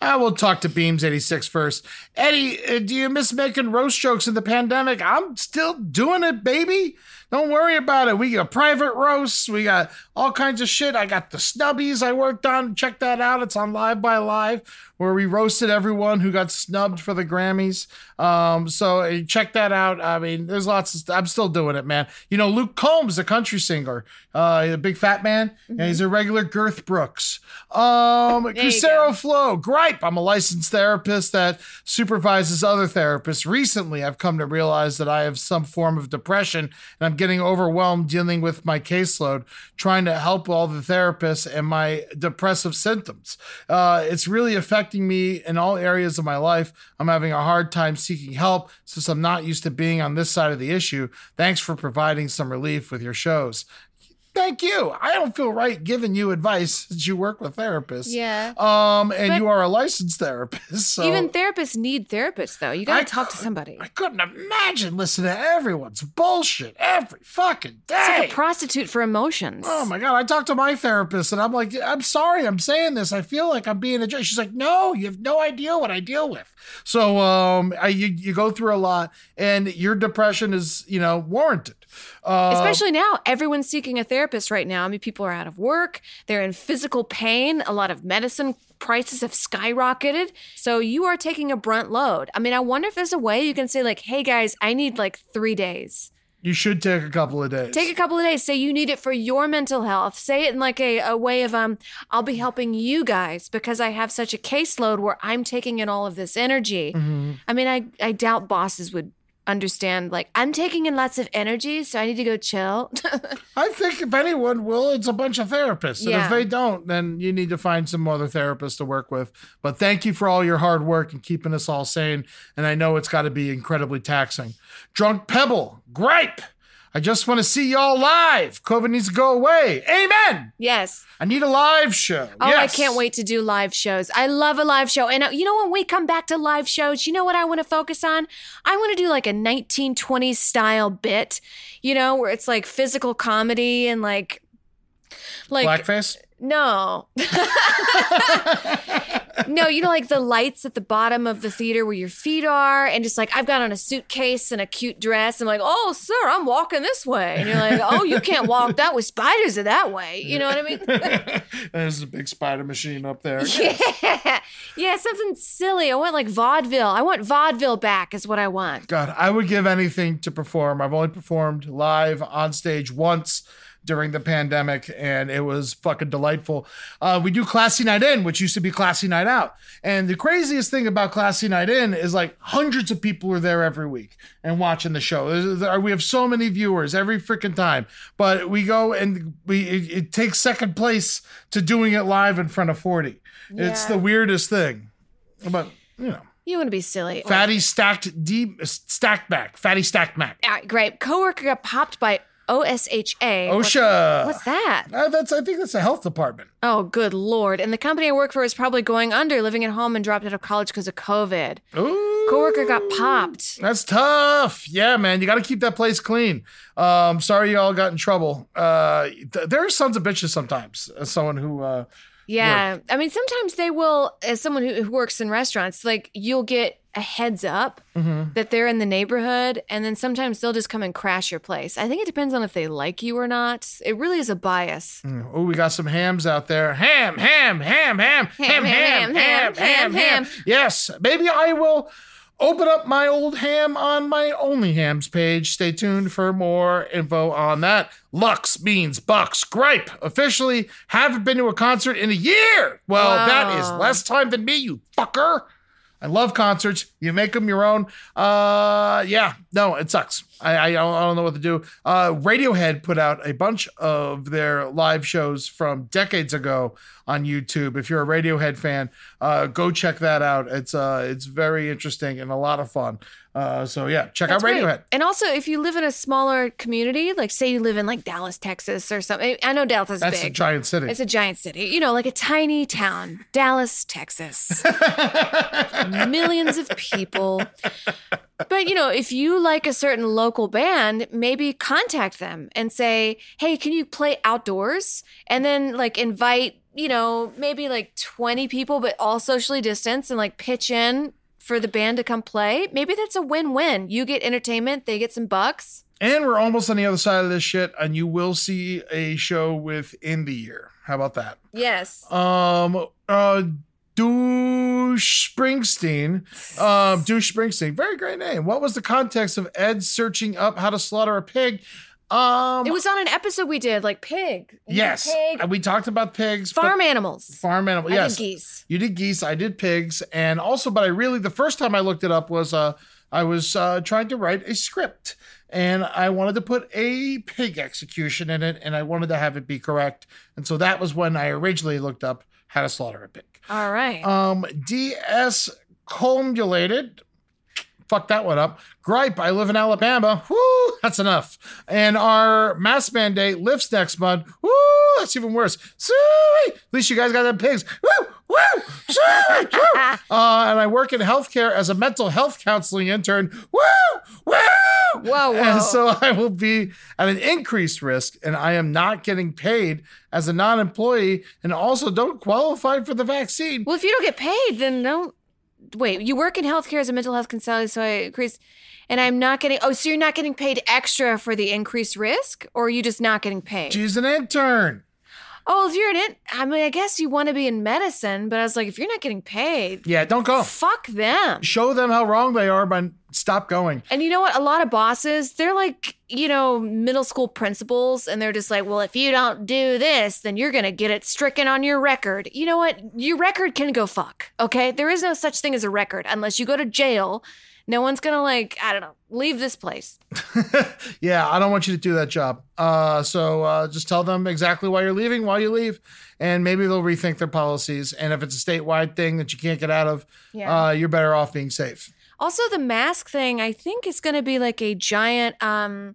I will talk to Beams eighty-six first. Eddie, uh, do you miss making roast jokes in the pandemic? I'm still doing it, baby. Don't worry about it. We got private roasts. We got all kinds of shit. I got the snubbies I worked on. Check that out. It's on Live by Live, where we roasted everyone who got snubbed for the Grammys. Um, so check that out. I mean, there's lots of stuff. I'm still doing it, man. You know, Luke Combs, a country singer, uh, a big fat man, mm-hmm. and he's a regular Girth Brooks. Um, Crucero Flow, gripe. I'm a licensed therapist that supervises other therapists. Recently, I've come to realize that I have some form of depression, and I'm getting overwhelmed dealing with my caseload, trying to help all the therapists and my depressive symptoms. Uh, it's really affecting me in all areas of my life. I'm having a hard time seeking help since I'm not used to being on this side of the issue. Thanks for providing some relief with your shows. Thank you. I don't feel right giving you advice since you work with therapists. Yeah. Um, and but you are a licensed therapist. So even therapists need therapists, though. You got to talk to somebody. I couldn't imagine listening to everyone's bullshit every fucking day. It's like a prostitute for emotions. Oh, my God. I talked to my therapist, and I'm like, I'm sorry I'm saying this. I feel like I'm being a jerk. She's like, no, you have no idea what I deal with. So um, I, you, you go through a lot, and your depression is, you know, warranted. Uh, Especially now, everyone's seeking a therapist right now. I mean, people are out of work. They're in physical pain. A lot of medicine prices have skyrocketed. So you are taking a brunt load. I mean, I wonder if there's a way you can say like, hey, guys, I need like three days. You should take a couple of days. Take a couple of days. Say you need it for your mental health. Say it in like a, a way of, um, I'll be helping you guys because I have such a caseload where I'm taking in all of this energy. Mm-hmm. I mean, I, I doubt bosses would understand, like, I'm taking in lots of energy, so I need to go chill. I think if anyone will, it's a bunch of therapists. And yeah. if they don't, then you need to find some other therapists to work with. But thank you for all your hard work and keeping us all sane. And I know it's got to be incredibly taxing. Drunk Pebble, gripe. I just want to see y'all live. COVID needs to go away. Amen. Yes. I need a live show. Oh, yes. I can't wait to do live shows. I love a live show. And you know, when we come back to live shows, you know what I want to focus on? I want to do like a nineteen twenties style bit, you know, where it's like physical comedy and like, like blackface. No. No, you know, like the lights at the bottom of the theater where your feet are, and just like, I've got on a suitcase and a cute dress. I'm like, oh, sir, I'm walking this way. And you're like, oh, you can't walk that way. Spiders are that way. You know what I mean? There's a big spider machine up there. Yeah. Yeah, something silly. I want like vaudeville. I want vaudeville back is what I want. God, I would give anything to perform. I've only performed live on stage once during the pandemic, and it was fucking delightful. Uh, we do Classy Night In, which used to be Classy Night Out. And the craziest thing about Classy Night In is like hundreds of people are there every week and watching the show. We have so many viewers every freaking time, but we go and we it, it takes second place to doing it live in front of forty. Yeah. It's the weirdest thing. But, you know. You want to be silly. Fatty stacked, deep, stacked back. Fatty stacked back. All right, great. Coworker got popped by O S H A. OSHA. What's, what's that? Uh, that's I think that's the health department. Oh, good Lord. And the company I work for is probably going under, living at home and dropped out of college because of COVID. Ooh. Coworker got popped. That's tough. Yeah, man. You got to keep that place clean. Um, sorry you all got in trouble. Uh, th- there are sons of bitches sometimes. As someone who... Uh, yeah. Worked. I mean, sometimes they will, as someone who, who works in restaurants, like you'll get a heads up mm-hmm. that they're in the neighborhood, and then sometimes they'll just come and crash your place. I think it depends on if they like you or not. It really is a bias. Mm. Oh, we got some hams out there. Ham, ham, ham, ham, ham, ham, ham, ham, ham, ham, ham, ham. Yes, maybe I will open up my old ham on my Only Hams page. Stay tuned for more info on that. Lux means Bucks. Gripe. Officially haven't been to a concert in a year. Well, wow. That is less time than me, you fucker. I love concerts. You make them your own. Uh, yeah, no, it sucks. I, I, I don't know what to do. Uh, Radiohead put out a bunch of their live shows from decades ago on YouTube. If you're a Radiohead fan, uh, go check that out. It's uh, it's very interesting and a lot of fun. Uh, so yeah, check That's out Radiohead. Great. And also, if you live in a smaller community, like say you live in like Dallas, Texas, or something. I know Dallas is That's big. That's a giant city. It's a giant city. You know, like a tiny town, Dallas, Texas. Millions of people. But, you know, if you like a certain local band, maybe contact them and say, hey, can you play outdoors? And then, like, invite, you know, maybe like twenty people, but all socially distanced, and like pitch in for the band to come play. Maybe that's a win-win. You get entertainment, they get some bucks. And we're almost on the other side of this shit, and you will see a show within the year. How about that? Yes. Um, uh, Douche Springsteen. Um, Douche Springsteen. Very great name. What was the context of Ed searching up how to slaughter a pig? Um, it was on an episode we did, like pig. Yes. Pig. And we talked about pigs. Farm animals. Farm animals. Yes. I did geese. You did geese. I did pigs. And also, but I really, the first time I looked it up was uh, I was uh, trying to write a script. And I wanted to put a pig execution in it. And I wanted to have it be correct. And so that was when I originally looked up how to slaughter a pig. All right. Um, D S Culmulated. Fuck that one up. Gripe. I live in Alabama. Woo, that's enough. And our mask mandate lifts next month. Woo, that's even worse. Sweet. At least you guys got them pigs. Woo, woo, sweet, woo. Uh, and I work in healthcare as a mental health counseling intern. Woo, woo. Whoa, whoa. And so I will be at an increased risk, and I am not getting paid as a non-employee, and also don't qualify for the vaccine. Well, if you don't get paid, then don't. Wait, you work in healthcare as a mental health consultant, so I increased, and I'm not getting. Oh, so you're not getting paid extra for the increased risk, or are you just not getting paid? She's an intern. Oh, if you're an in, I mean, I guess you want to be in medicine, but I was like, if you're not getting paid. Yeah, don't go. Fuck them. Show them how wrong they are by stop going. And you know what? A lot of bosses, they're like, you know, middle school principals, and they're just like, well, if you don't do this, then you're going to get it stricken on your record. You know what? Your record can go fuck, okay? There is no such thing as a record unless you go to jail. No one's going to, like, I don't know, leave this place. Yeah, I don't want you to do that job. Uh, so uh, just tell them exactly why you're leaving while you leave, and maybe they'll rethink their policies. And if it's a statewide thing that you can't get out of, yeah. uh, you're better off being safe. Also, the mask thing, I think, is going to be like a giant... Um,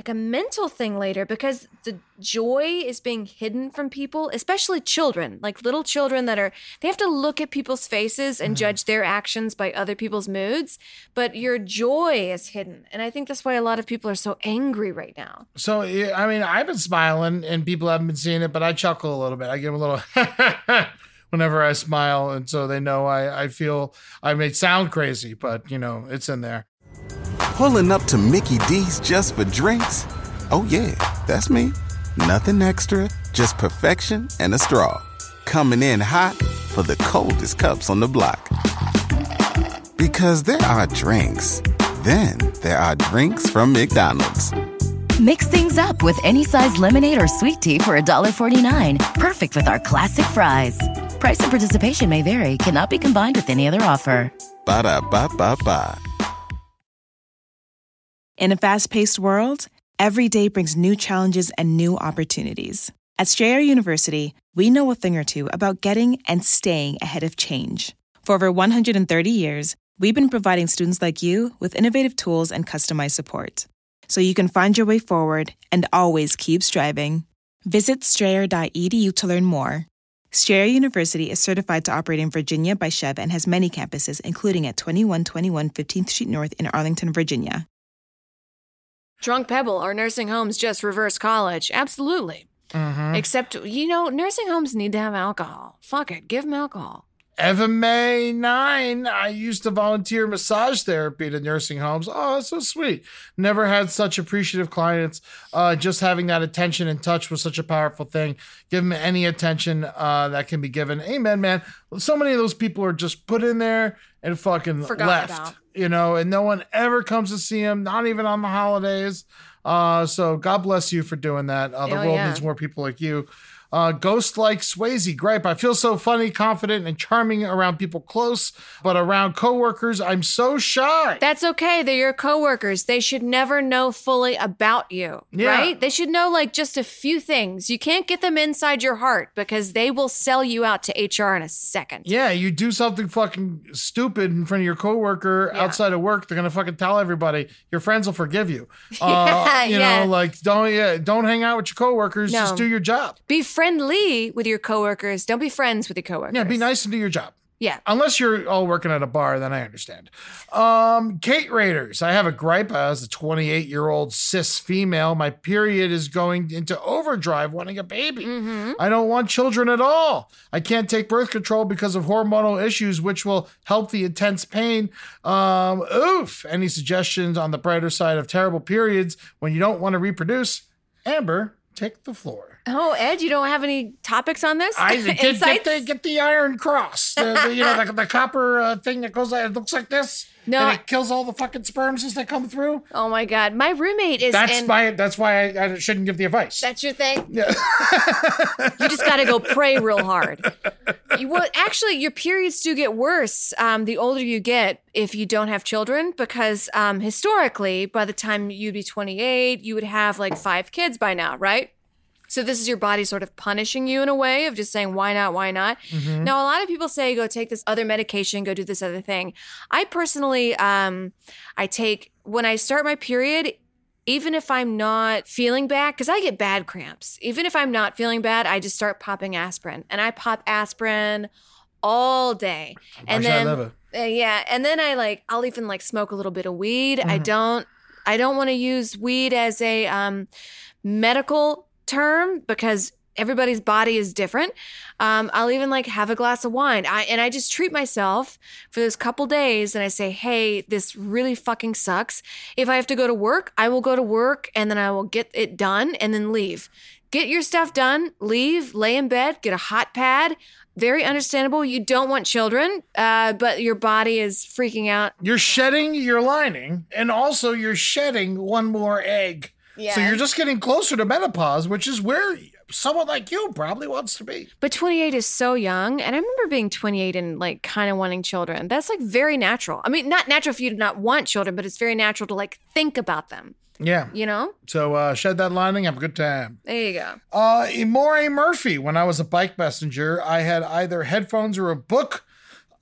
like a mental thing later, because the joy is being hidden from people, especially children, like little children that are, they have to look at people's faces and mm-hmm. judge their actions by other people's moods, but your joy is hidden. And I think that's why a lot of people are so angry right now. So, I mean, I've been smiling and people haven't been seeing it, but I chuckle a little bit. I give them a little whenever I smile. And so they know I, I feel, I may sound crazy, but you know, it's in there. Pulling up to Mickey D's just for drinks? Oh yeah, that's me. Nothing extra, just perfection and a straw. Coming in hot for the coldest cups on the block. Because there are drinks. Then there are drinks from McDonald's. Mix things up with any size lemonade or sweet tea for one forty-nine. Perfect with our classic fries. Price and participation may vary. Cannot be combined with any other offer. Ba-da-ba-ba-ba. In a fast-paced world, every day brings new challenges and new opportunities. At Strayer University, we know a thing or two about getting and staying ahead of change. For over one hundred thirty years, we've been providing students like you with innovative tools and customized support, so you can find your way forward and always keep striving. Visit strayer dot e d u to learn more. Strayer University is certified to operate in Virginia by C H E V and has many campuses, including at twenty-one twenty-one fifteenth street North in Arlington, Virginia. Drunk Pebble, are nursing homes just reverse college? Absolutely. Mm-hmm. Except, you know, nursing homes need to have alcohol. Fuck it. Give them alcohol. Eva May nine, I used to volunteer massage therapy to nursing homes. Oh, that's so sweet. Never had such appreciative clients. Uh, just having that attention and touch was such a powerful thing. Give them any attention uh, that can be given. Amen, man. So many of those people are just put in there and fucking Forgot left. About. You know, and no one ever comes to see him, not even on the holidays. Uh, so God bless you for doing that. Uh, the oh, world yeah. needs more people like you. Uh, ghost like Swayze, gripe. I feel so funny, confident, and charming around people close, but around coworkers, I'm so shy. That's okay. They're your coworkers. They should never know fully about you, yeah. right? They should know like just a few things. You can't get them inside your heart because they will sell you out to H R in a second. Yeah, you do something fucking stupid in front of your coworker yeah. outside of work, they're gonna fucking tell everybody. Your friends will forgive you. Uh, yeah, you yeah. know, like don't yeah, don't hang out with your coworkers. No. Just do your job. Be friendly. Friendly with your coworkers. Don't be friends with your coworkers. Yeah, be nice and do your job. Yeah. Unless you're all working at a bar, then I understand. Um, Kate Raiders. I have a gripe. I was a twenty-eight-year-old cis female. My period is going into overdrive wanting a baby. Mm-hmm. I don't want children at all. I can't take birth control because of hormonal issues, which will help the intense pain. Um, oof. Any suggestions on the brighter side of terrible periods when you don't want to reproduce? Amber, take the floor. Oh, Ed, you don't have any topics on this? I did get the, get the iron cross, the, the, you know, the, the copper uh, thing that goes, it looks like this. No, and it kills all the fucking sperms as they come through. Oh my God, my roommate is. That's in, my. That's why I, I shouldn't give the advice. That's your thing. Yeah. You just got to go pray real hard. You, well, actually, your periods do get worse um, the older you get if you don't have children, because um, historically, by the time you'd be twenty-eight, you would have like five kids by now, right? So this is your body sort of punishing you in a way of just saying, why not, why not? Mm-hmm. Now, a lot of people say, go take this other medication, go do this other thing. I personally, um, I take, when I start my period, even if I'm not feeling bad, because I get bad cramps. Even if I'm not feeling bad, I just start popping aspirin. And I pop aspirin all day. And then, I love it. Uh, yeah. And then I like, I'll even like smoke a little bit of weed. Mm-hmm. I don't, I don't want to use weed as a um, medical term because everybody's body is different. Um, I'll even like have a glass of wine. I, and I just treat myself for those couple days and I say, hey, this really fucking sucks. If I have to go to work, I will go to work and then I will get it done and then leave. Get your stuff done, leave, lay in bed, get a hot pad. Very understandable. You don't want children, uh, but your body is freaking out. You're shedding your lining and also you're shedding one more egg. Yeah. So you're just getting closer to menopause, which is where someone like you probably wants to be. But twenty-eight is so young. And I remember being twenty-eight and like kind of wanting children. That's like very natural. I mean, not natural for you to not want children, but it's very natural to like think about them. Yeah. You know? So uh, shed that lining, have a good time. There you go. Uh, Imore Murphy. When I was a bike messenger, I had either headphones or a book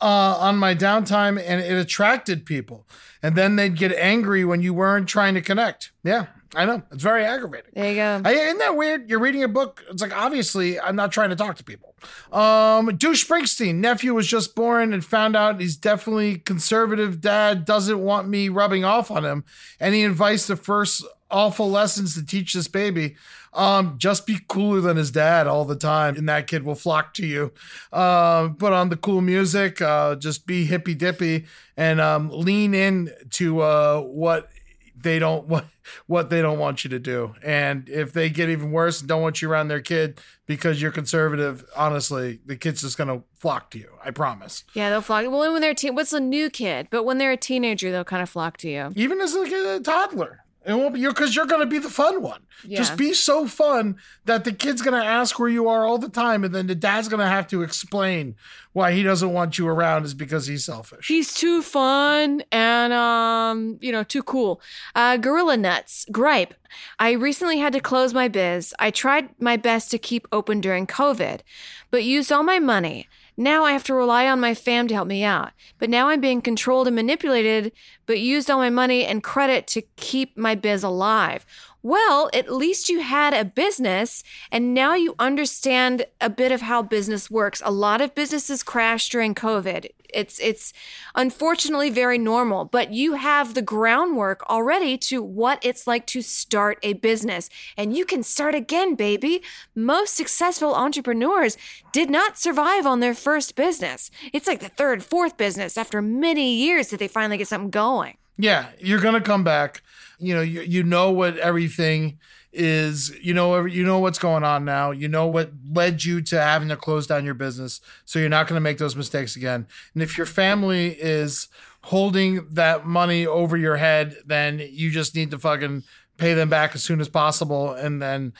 uh, on my downtime and it attracted people. And then they'd get angry when you weren't trying to connect. Yeah. I know. It's very aggravating. There you go. I, isn't that weird? You're reading a book. It's like, obviously, I'm not trying to talk to people. Um, Douche Springsteen. Nephew was just born and found out he's definitely conservative. Dad doesn't want me rubbing off on him. And he invites the first awful lessons to teach this baby. Um, just be cooler than his dad all the time, and that kid will flock to you. Uh, put on the cool music. Uh, just be hippy dippy and um, lean in to uh, what they don't what what they don't want you to do. And if they get even worse and don't want you around their kid because you're conservative, honestly, the kid's just gonna flock to you. I promise. Yeah, they'll flock. Well, when they're teen, what's a new kid? But when they're a teenager, they'll kind of flock to you. Even as like a toddler. It won't be you because you're going to be the fun one. Yeah. Just be so fun that the kid's going to ask where you are all the time. And then the dad's going to have to explain why he doesn't want you around is because he's selfish. He's too fun and, um, you know, too cool. Uh, Gorilla Nuts. Gripe. I recently had to close my biz. I tried my best to keep open during COVID, but used all my money. Now I have to rely on my fam to help me out. But now I'm being controlled and manipulated, but used all my money and credit to keep my biz alive. Well, at least you had a business, and now you understand a bit of how business works. A lot of businesses crashed during COVID. It's it's unfortunately very normal, but you have the groundwork already to what it's like to start a business. And you can start again, baby. Most successful entrepreneurs did not survive on their first business. It's like the third, fourth business after many years that they finally get something going. Yeah, you're going to come back. You know, you, you know what everything is, you know, you know what's going on now. You know what led you to having to close down your business. So you're not going to make those mistakes again. And if your family is holding that money over your head, then you just need to fucking pay them back as soon as possible. And then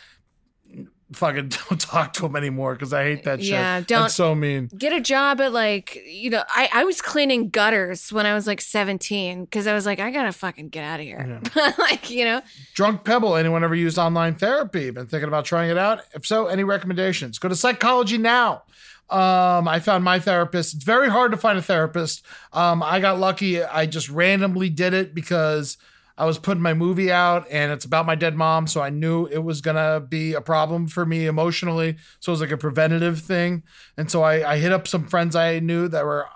fucking don't talk to them anymore because I hate that shit. Yeah, don't. That's so mean. Get a job at like, you know, I, I was cleaning gutters when I was like seventeen because I was like, I gotta fucking get out of here. Yeah. Like, you know. Drunk Pebble. Anyone ever used online therapy? Been thinking about trying it out? If so, any recommendations? Go to Psychology Now. Um, I found my therapist. It's very hard to find a therapist. Um, I got lucky. I just randomly did it because I was putting my movie out and it's about my dead mom. So I knew it was going to be a problem for me emotionally. So it was like a preventative thing. And so I, I hit up some friends I knew that were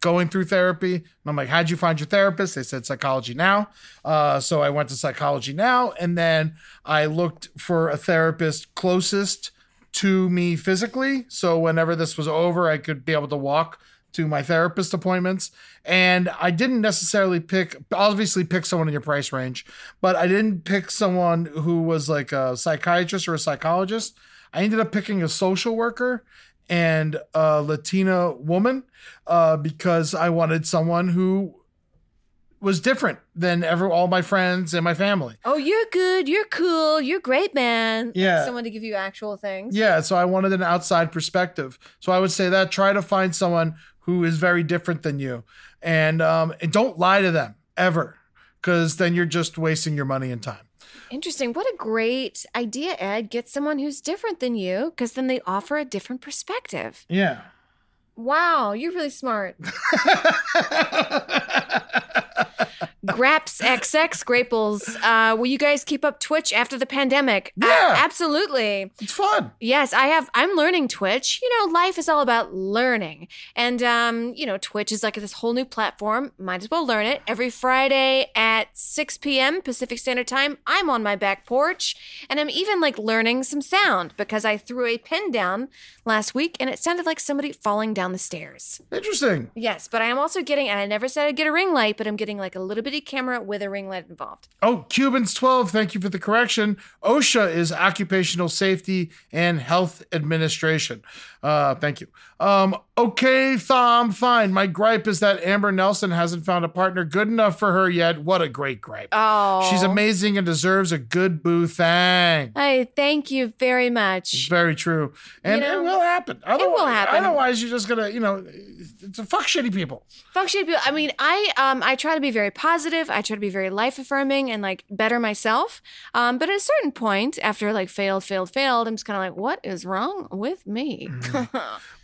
going through therapy. And I'm like, how'd you find your therapist? They said Psychology Now. Uh, so I went to Psychology Now. And then I looked for a therapist closest to me physically. So whenever this was over, I could be able to walk to my therapist appointments. And I didn't necessarily pick, obviously pick someone in your price range, but I didn't pick someone who was like a psychiatrist or a psychologist. I ended up picking a social worker and a Latina woman uh, because I wanted someone who was different than ever all my friends and my family. Oh, you're good. You're cool. You're great, man. Yeah. Someone to give you actual things. Yeah. So I wanted an outside perspective. So I would say that try to find someone who is very different than you. And, um, and don't lie to them ever, because then you're just wasting your money and time. Interesting. What a great idea, Ed. Get someone who's different than you, because then they offer a different perspective. Yeah. Wow. You're really smart. Graps X X Graples. Uh, will you guys keep up Twitch after the pandemic? Yeah, uh, absolutely. It's fun. Yes, I have. I'm learning Twitch. You know, life is all about learning, and um, you know, Twitch is like this whole new platform. Might as well learn it. Every Friday at six p.m. Pacific Standard Time, I'm on my back porch, and I'm even like learning some sound because I threw a pin down last week, and it sounded like somebody falling down the stairs. Interesting. Yes, but I am also getting, and I never said I'd get a ring light, but I'm getting like a little bit. Camera with a ring light involved. Oh, Cubans twelve, thank you for the correction. OSHA is Occupational Safety and Health Administration. Uh, thank you. Um, okay, Thom, fine. My gripe is that Amber Nelson hasn't found a partner good enough for her yet. What a great gripe. Oh. She's amazing and deserves a good boo thang. Hey, thank you very much. It's very true. And you know, it will happen. Otherwise, it will happen. Otherwise, you're just going to, you know, fuck shitty people. Fuck shitty people. I mean, I, um, I try to be very positive. I try to be very life affirming and like better myself. Um, but at a certain point after like failed, failed, failed, I'm just kind of like, what is wrong with me?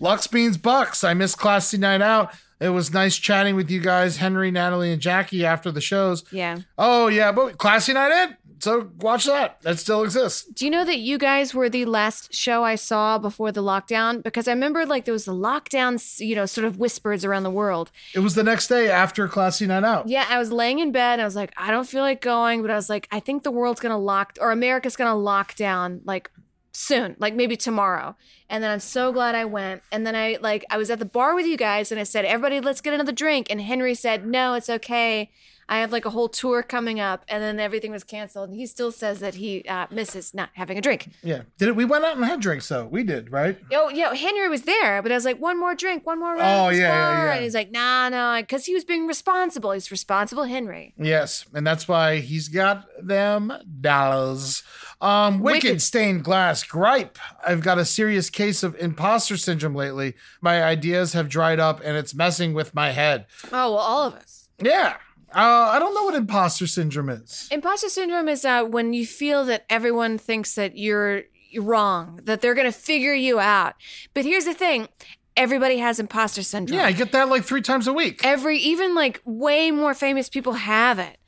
Lux Beans Bucks. I missed Classy Night Out. It was nice chatting with you guys, Henry, Natalie, and Jackie after the shows. Yeah. Oh, yeah. But Classy Night In. so watch that. That still exists. Do you know that you guys were the last show I saw before the lockdown? Because I remember, like, there was the lockdown, you know, sort of whispers around the world. It was the next day after Classy Night Out. Yeah, I was laying in bed. And I was like, I don't feel like going. But I was like, I think the world's going to lock or America's going to lock down, like, soon, like maybe tomorrow. And then I'm so glad I went. And then I like I was at the bar with you guys and I said, everybody, let's get another drink. And Henry said, no, it's okay. I have like a whole tour coming up. And then everything was canceled. And he still says that he uh, misses not having a drink. Yeah. Did it? We went out and had drinks though. We did, right? Oh, yeah. Henry was there, but I was like, one more drink, one more round. Oh, yeah, yeah, yeah. And he's like, nah, no, because he was being responsible. He's responsible Henry. Yes. And that's why he's got them dollars. Um, wicked, wicked stained glass gripe. I've got a serious case of imposter syndrome lately. My ideas have dried up and it's messing with my head. Oh, well, all of us. Yeah. Uh, I don't know what imposter syndrome is. Imposter syndrome is uh, when you feel that everyone thinks that you're, you're wrong, that they're going to figure you out. But here's the thing. Everybody has imposter syndrome. Yeah, I get that like three times a week. Every, even like way more famous people have it.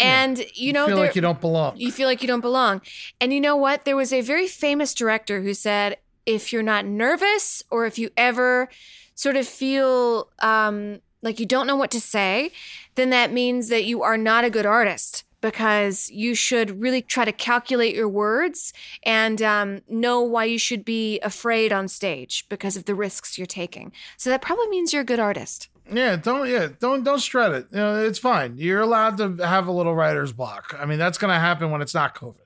And, yeah. you know, you feel like you don't belong. You feel like you don't belong. And you know what? There was a very famous director who said, if you're not nervous or if you ever sort of feel um, like you don't know what to say, then that means that you are not a good artist because you should really try to calculate your words and um, know why you should be afraid on stage because of the risks you're taking. So that probably means you're a good artist. Yeah, don't yeah, don't don't shred it. You know, it's fine. You're allowed to have a little writer's block. I mean, that's gonna happen when it's not COVID.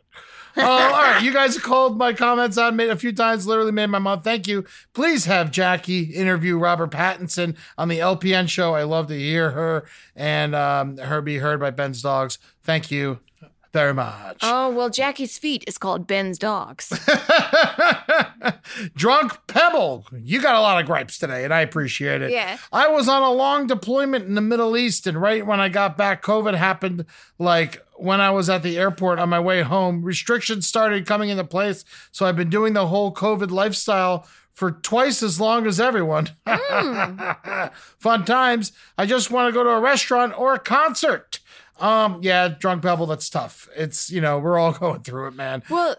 Uh, all right, you guys called my comments out made a few times, literally made my mom. Thank you. Please have Jackie interview Robert Pattinson on the L P N show. I love to hear her and um, her be heard by Ben's Dogs. Thank you very much. Oh, well, Jackie's feet is called Ben's Dogs. Drunk Pebble, you got a lot of gripes today, and I appreciate it. Yeah. I was on a long deployment in the Middle East, and right when I got back, COVID happened like... when I was at the airport on my way home, restrictions started coming into place. So I've been doing the whole COVID lifestyle for twice as long as everyone. Mm. Fun times. I just want to go to a restaurant or a concert. Um, yeah, Drunk Pebble, that's tough. It's, you know, we're all going through it, man. Well,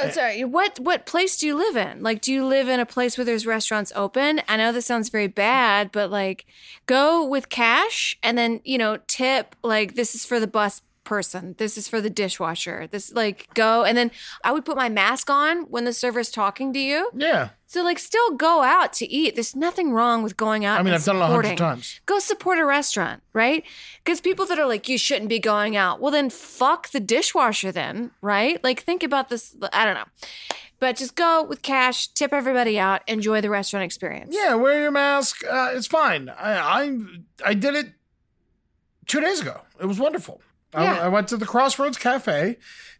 I'm sorry. What what place do you live in? Like, do you live in a place where there's restaurants open? I know this sounds very bad, but like, go with cash and then, you know, tip. Like, this is for the bus person. This is for the dishwasher. This like go. And then I would put my mask on when the server's talking to you. Yeah. So like still go out to eat. There's nothing wrong with going out. I mean, and I've done it a hundred times. Go support a restaurant, right? Because people that are like, you shouldn't be going out. Well, then fuck the dishwasher then, right? Like think about this. I don't know. But just go with cash, tip everybody out, enjoy the restaurant experience. Yeah. Wear your mask. Uh, it's fine. I, I, I did it two days ago. It was wonderful. Yeah. I went to the Crossroads Cafe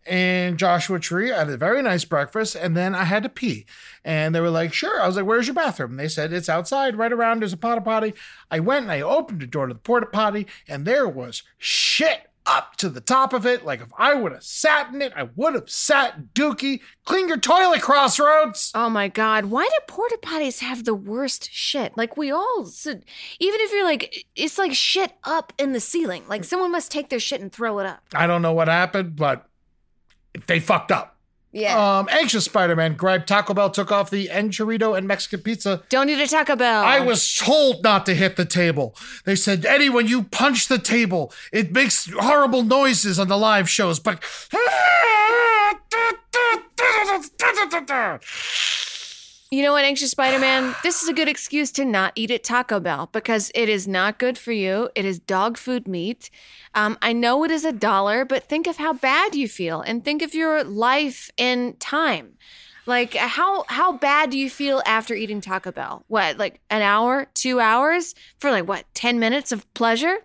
in Joshua Tree. I had a very nice breakfast, and then I had to pee. And they were like, sure. I was like, where's your bathroom? And they said, it's outside, right around. There's a porta potty. I went, and I opened the door to the porta potty, and there was shit up to the top of it. Like, if I would have sat in it, I would have sat dookie. Clean your toilet, Crossroads. Oh, my God. Why do porta potties have the worst shit? Like, we all, even if you're like, it's like shit up in the ceiling. Like, someone must take their shit and throw it up. I don't know what happened, but they fucked up. Yeah. Um, anxious Spider-Man gripe. Taco Bell took off the end chorito and Mexican pizza. Don't eat a Taco Bell. I was told not to hit the table. They said, Eddie, when you punch the table, it makes horrible noises on the live shows. But you know what, Anxious Spider-Man? This is a good excuse to not eat at Taco Bell because it is not good for you. It is dog food meat. Um, I know it is a dollar, but think of how bad you feel and think of your life in time. Like, how how bad do you feel after eating Taco Bell? What, like an hour, two hours for like, what, ten minutes of pleasure?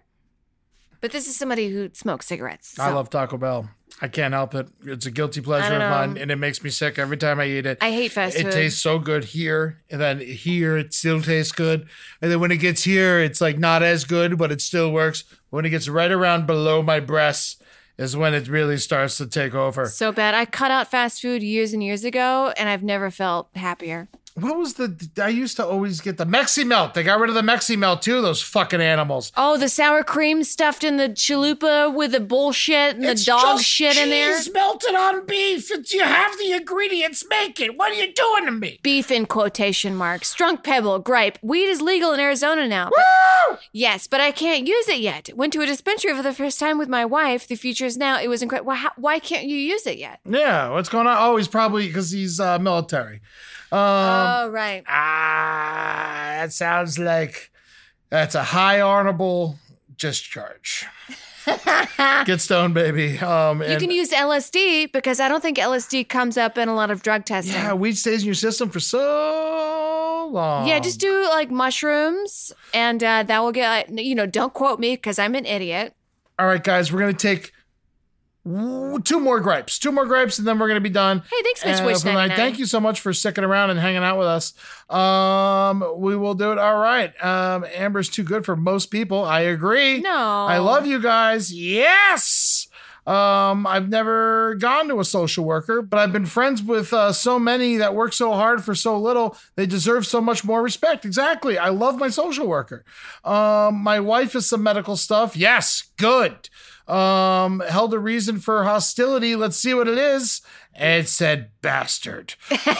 But this is somebody who smokes cigarettes. So. I love Taco Bell. I can't help it. It's a guilty pleasure of mine, and it makes me sick every time I eat it. I hate fast food. It tastes so good here, and then here it still tastes good. And then when it gets here, it's like not as good, but it still works. When it gets right around below my breasts is when it really starts to take over. So bad. I cut out fast food years and years ago, and I've never felt happier. What was the, I used to always get the Mexi Melt. They got rid of the Mexi Melt too, those fucking animals. Oh, the sour cream stuffed in the chalupa with the bullshit and it's the dog shit in there. It's melted on beef. It's, you have the ingredients, make it. What are you doing to me? Beef in quotation marks. Drunk pebble, gripe. Weed is legal in Arizona now. Woo! Yes, but I can't use it yet. Went to a dispensary for the first time with my wife. The future is now. It was incredible. Why, why can't you use it yet? Yeah, what's going on? Oh, he's probably, because he's uh, military. Um, oh, right. Ah, that sounds like that's a high honorable discharge. Get stoned, baby. Um, you and, can use L S D because I don't think L S D comes up in a lot of drug testing. Yeah, weed stays in your system for so long. Yeah, just do like mushrooms and uh, that will get, you know, don't quote me because I'm an idiot. All right, guys, we're going to take Two more gripes, two more gripes, and then we're going to be done. Hey, thanks for switching. Thank you so much for sticking around and hanging out with us. Um, we will do it. All right. Um, Amber's too good for most people. I agree. No. I love you guys. Yes. Um, I've never gone to a social worker, but I've been friends with uh, so many that work so hard for so little. They deserve so much more respect. Exactly. I love my social worker. Um, my wife is some medical stuff. Yes. Good. Um, held a reason for hostility. Let's see what it is. It said bastard.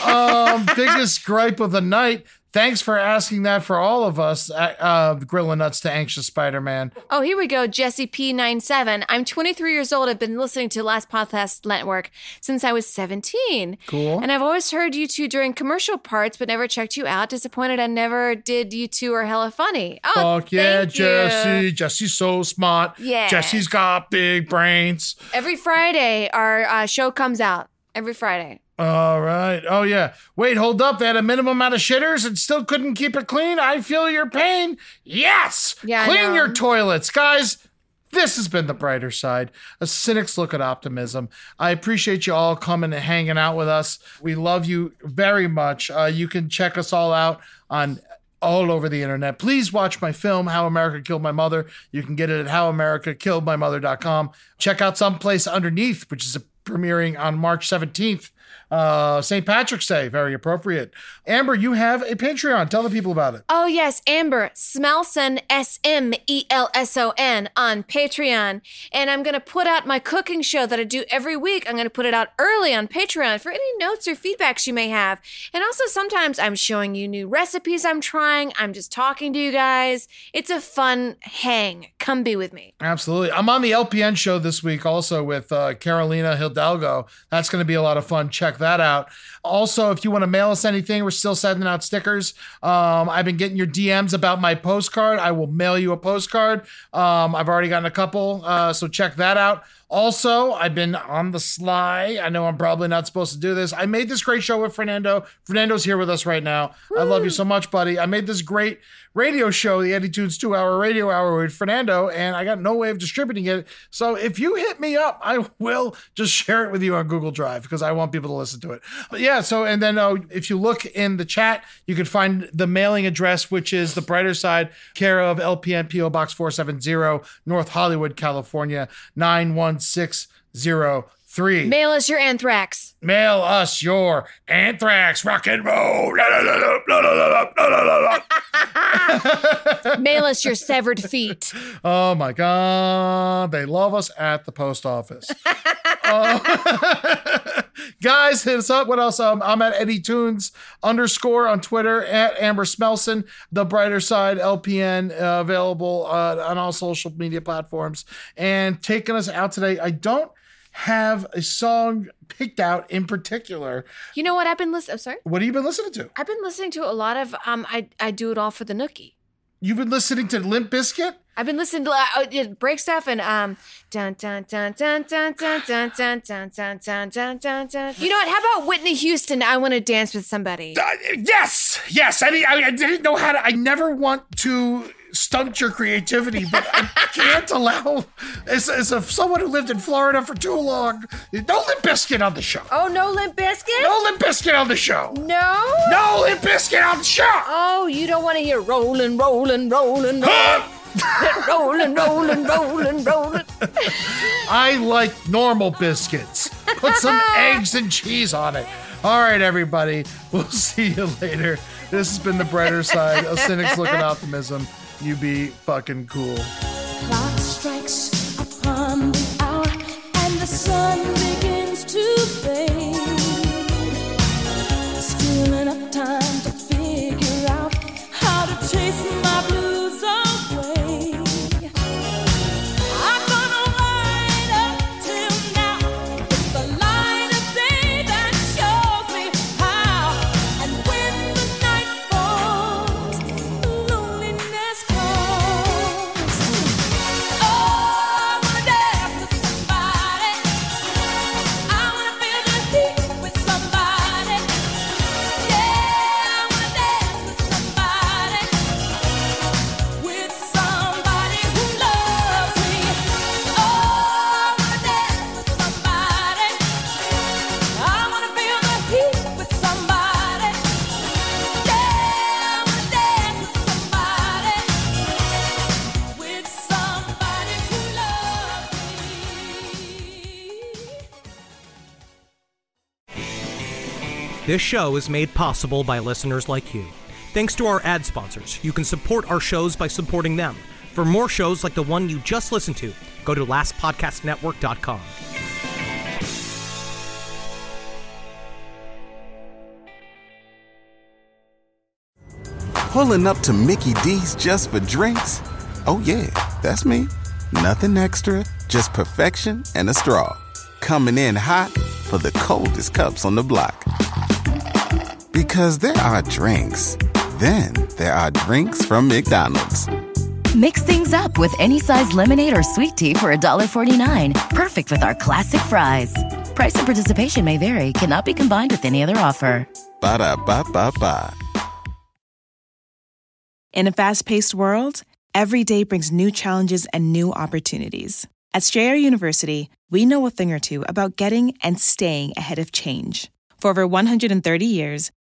Um, biggest gripe of the night. Thanks for asking that for all of us. Uh, Grilla Nuts to Anxious Spider-Man. Oh, here we go. Jesse P ninety-seven. I'm twenty-three years old. I've been listening to Last Podcast Network since I was seventeen. Cool. And I've always heard you two during commercial parts, but never checked you out. Disappointed I never did you two or Hella Funny. Oh, fuck yeah, Jesse. Jesse's so smart. Yeah. Jesse's got big brains. Every Friday, our uh, show comes out. Every Friday. All right. Oh, yeah. Wait, hold up. They had a minimum amount of shitters and still couldn't keep it clean. I feel your pain. Yes. Yeah, clean your toilets. Guys, this has been The Brighter Side, a cynic's look at optimism. I appreciate you all coming and hanging out with us. We love you very much. Uh, you can check us all out on all over the internet. Please watch my film, How America Killed My Mother. You can get it at how america killed my mother dot com. Check out Someplace Underneath, which is a premiering on March seventeenth. Uh, Saint Patrick's Day, very appropriate. Amber, you have a Patreon. Tell the people about it. Oh, yes. Amber Smelson, S M E L S O N on Patreon. And I'm going to put out my cooking show that I do every week. I'm going to put it out early on Patreon for any notes or feedbacks you may have. And also sometimes I'm showing you new recipes I'm trying. I'm just talking to you guys. It's a fun hang. Come be with me. Absolutely. I'm on the L P N show this week also with uh, Carolina Hidalgo. That's going to be a lot of fun. Check that out. Also, if you want to mail us anything, we're still sending out stickers. Um, I've been getting your D Ms about my postcard. I will mail you a postcard. Um, I've already gotten a couple, uh, so check that out. Also, I've been on the sly. I know I'm probably not supposed to do this. I made this great show with Fernando. Fernando's here with us right now. Woo. I love you so much, buddy. I made this great radio show, the Attitude's two-hour radio hour with Fernando, and I got no way of distributing it. So if you hit me up, I will just share it with you on Google Drive because I want people to listen to it. But yeah, so and then uh, if you look in the chat, you can find the mailing address, which is The Brighter Side, care of L P N P O Box four seventy, North Hollywood, California, nine one six zero three. Mail us your anthrax. Mail us your anthrax. Rock and roll. Mail us your severed feet. Oh my God. They love us at the post office. uh, guys, hit us up. What else? Um, I'm at Eddie Tunes underscore on Twitter, at Amber Smelson, The Brighter Side, L P N, uh, available uh, on all social media platforms. And taking us out today, I don't have a song picked out in particular. You know what I've been listening? I'm sorry? What have you been listening to? I've been listening to a lot of, um, I, I do it all for the nookie. You've been listening to Limp Bizkit? I've been listening to uh, break stuff and um dun dun dun dun dun dun dun dun dun dun dun dun dun dun. You know what? How about Whitney Houston? I want to dance with somebody. Uh, yes, yes. I mean, I, I didn't know how to. I never want to stunt your creativity, but I can't allow. As, as a, someone who lived in Florida for too long, no Limp Bizkit on the show. Oh, no Limp Bizkit? No Limp Bizkit on the show. No. No Limp Bizkit on the show. Oh, you don't want to hear rolling, rolling, rolling, rolling. Huh? rolling, rolling, rolling, rolling. I like normal biscuits. Put some eggs and cheese on it. All right, everybody. We'll see you later. This has been The Brighter Side, a cynic's look at optimism. You be fucking cool. Clock strikes upon the hour and the sun begins to fade. Still enough time to figure out how to chase my blues away. I'm gonna ride up till now. It's the light of day that shows me how. And when the night falls, loneliness calls. Oh, I wanna dance with somebody. I wanna feel the heat with somebody. Yeah, I wanna dance with somebody. With somebody who loves me. Oh, I wanna dance with somebody. I wanna feel the heat with somebody. Yeah, I wanna dance with somebody. With somebody who loves me. This show is made possible by listeners like you. Thanks to our ad sponsors, you can support our shows by supporting them. For more shows like the one you just listened to, go to last podcast network dot com. Pulling up to Mickey D's just for drinks? Oh yeah, that's me. Nothing extra, just perfection and a straw. Coming in hot for the coldest cups on the block. Because there are drinks. Then there are drinks from McDonald's. Mix things up with any size lemonade or sweet tea for one forty-nine. Perfect with our classic fries. Price and participation may vary. Cannot be combined with any other offer. Ba-da-ba-ba-ba. In a fast-paced world, every day brings new challenges and new opportunities. At Strayer University, we know a thing or two about getting and staying ahead of change. For over one hundred thirty years,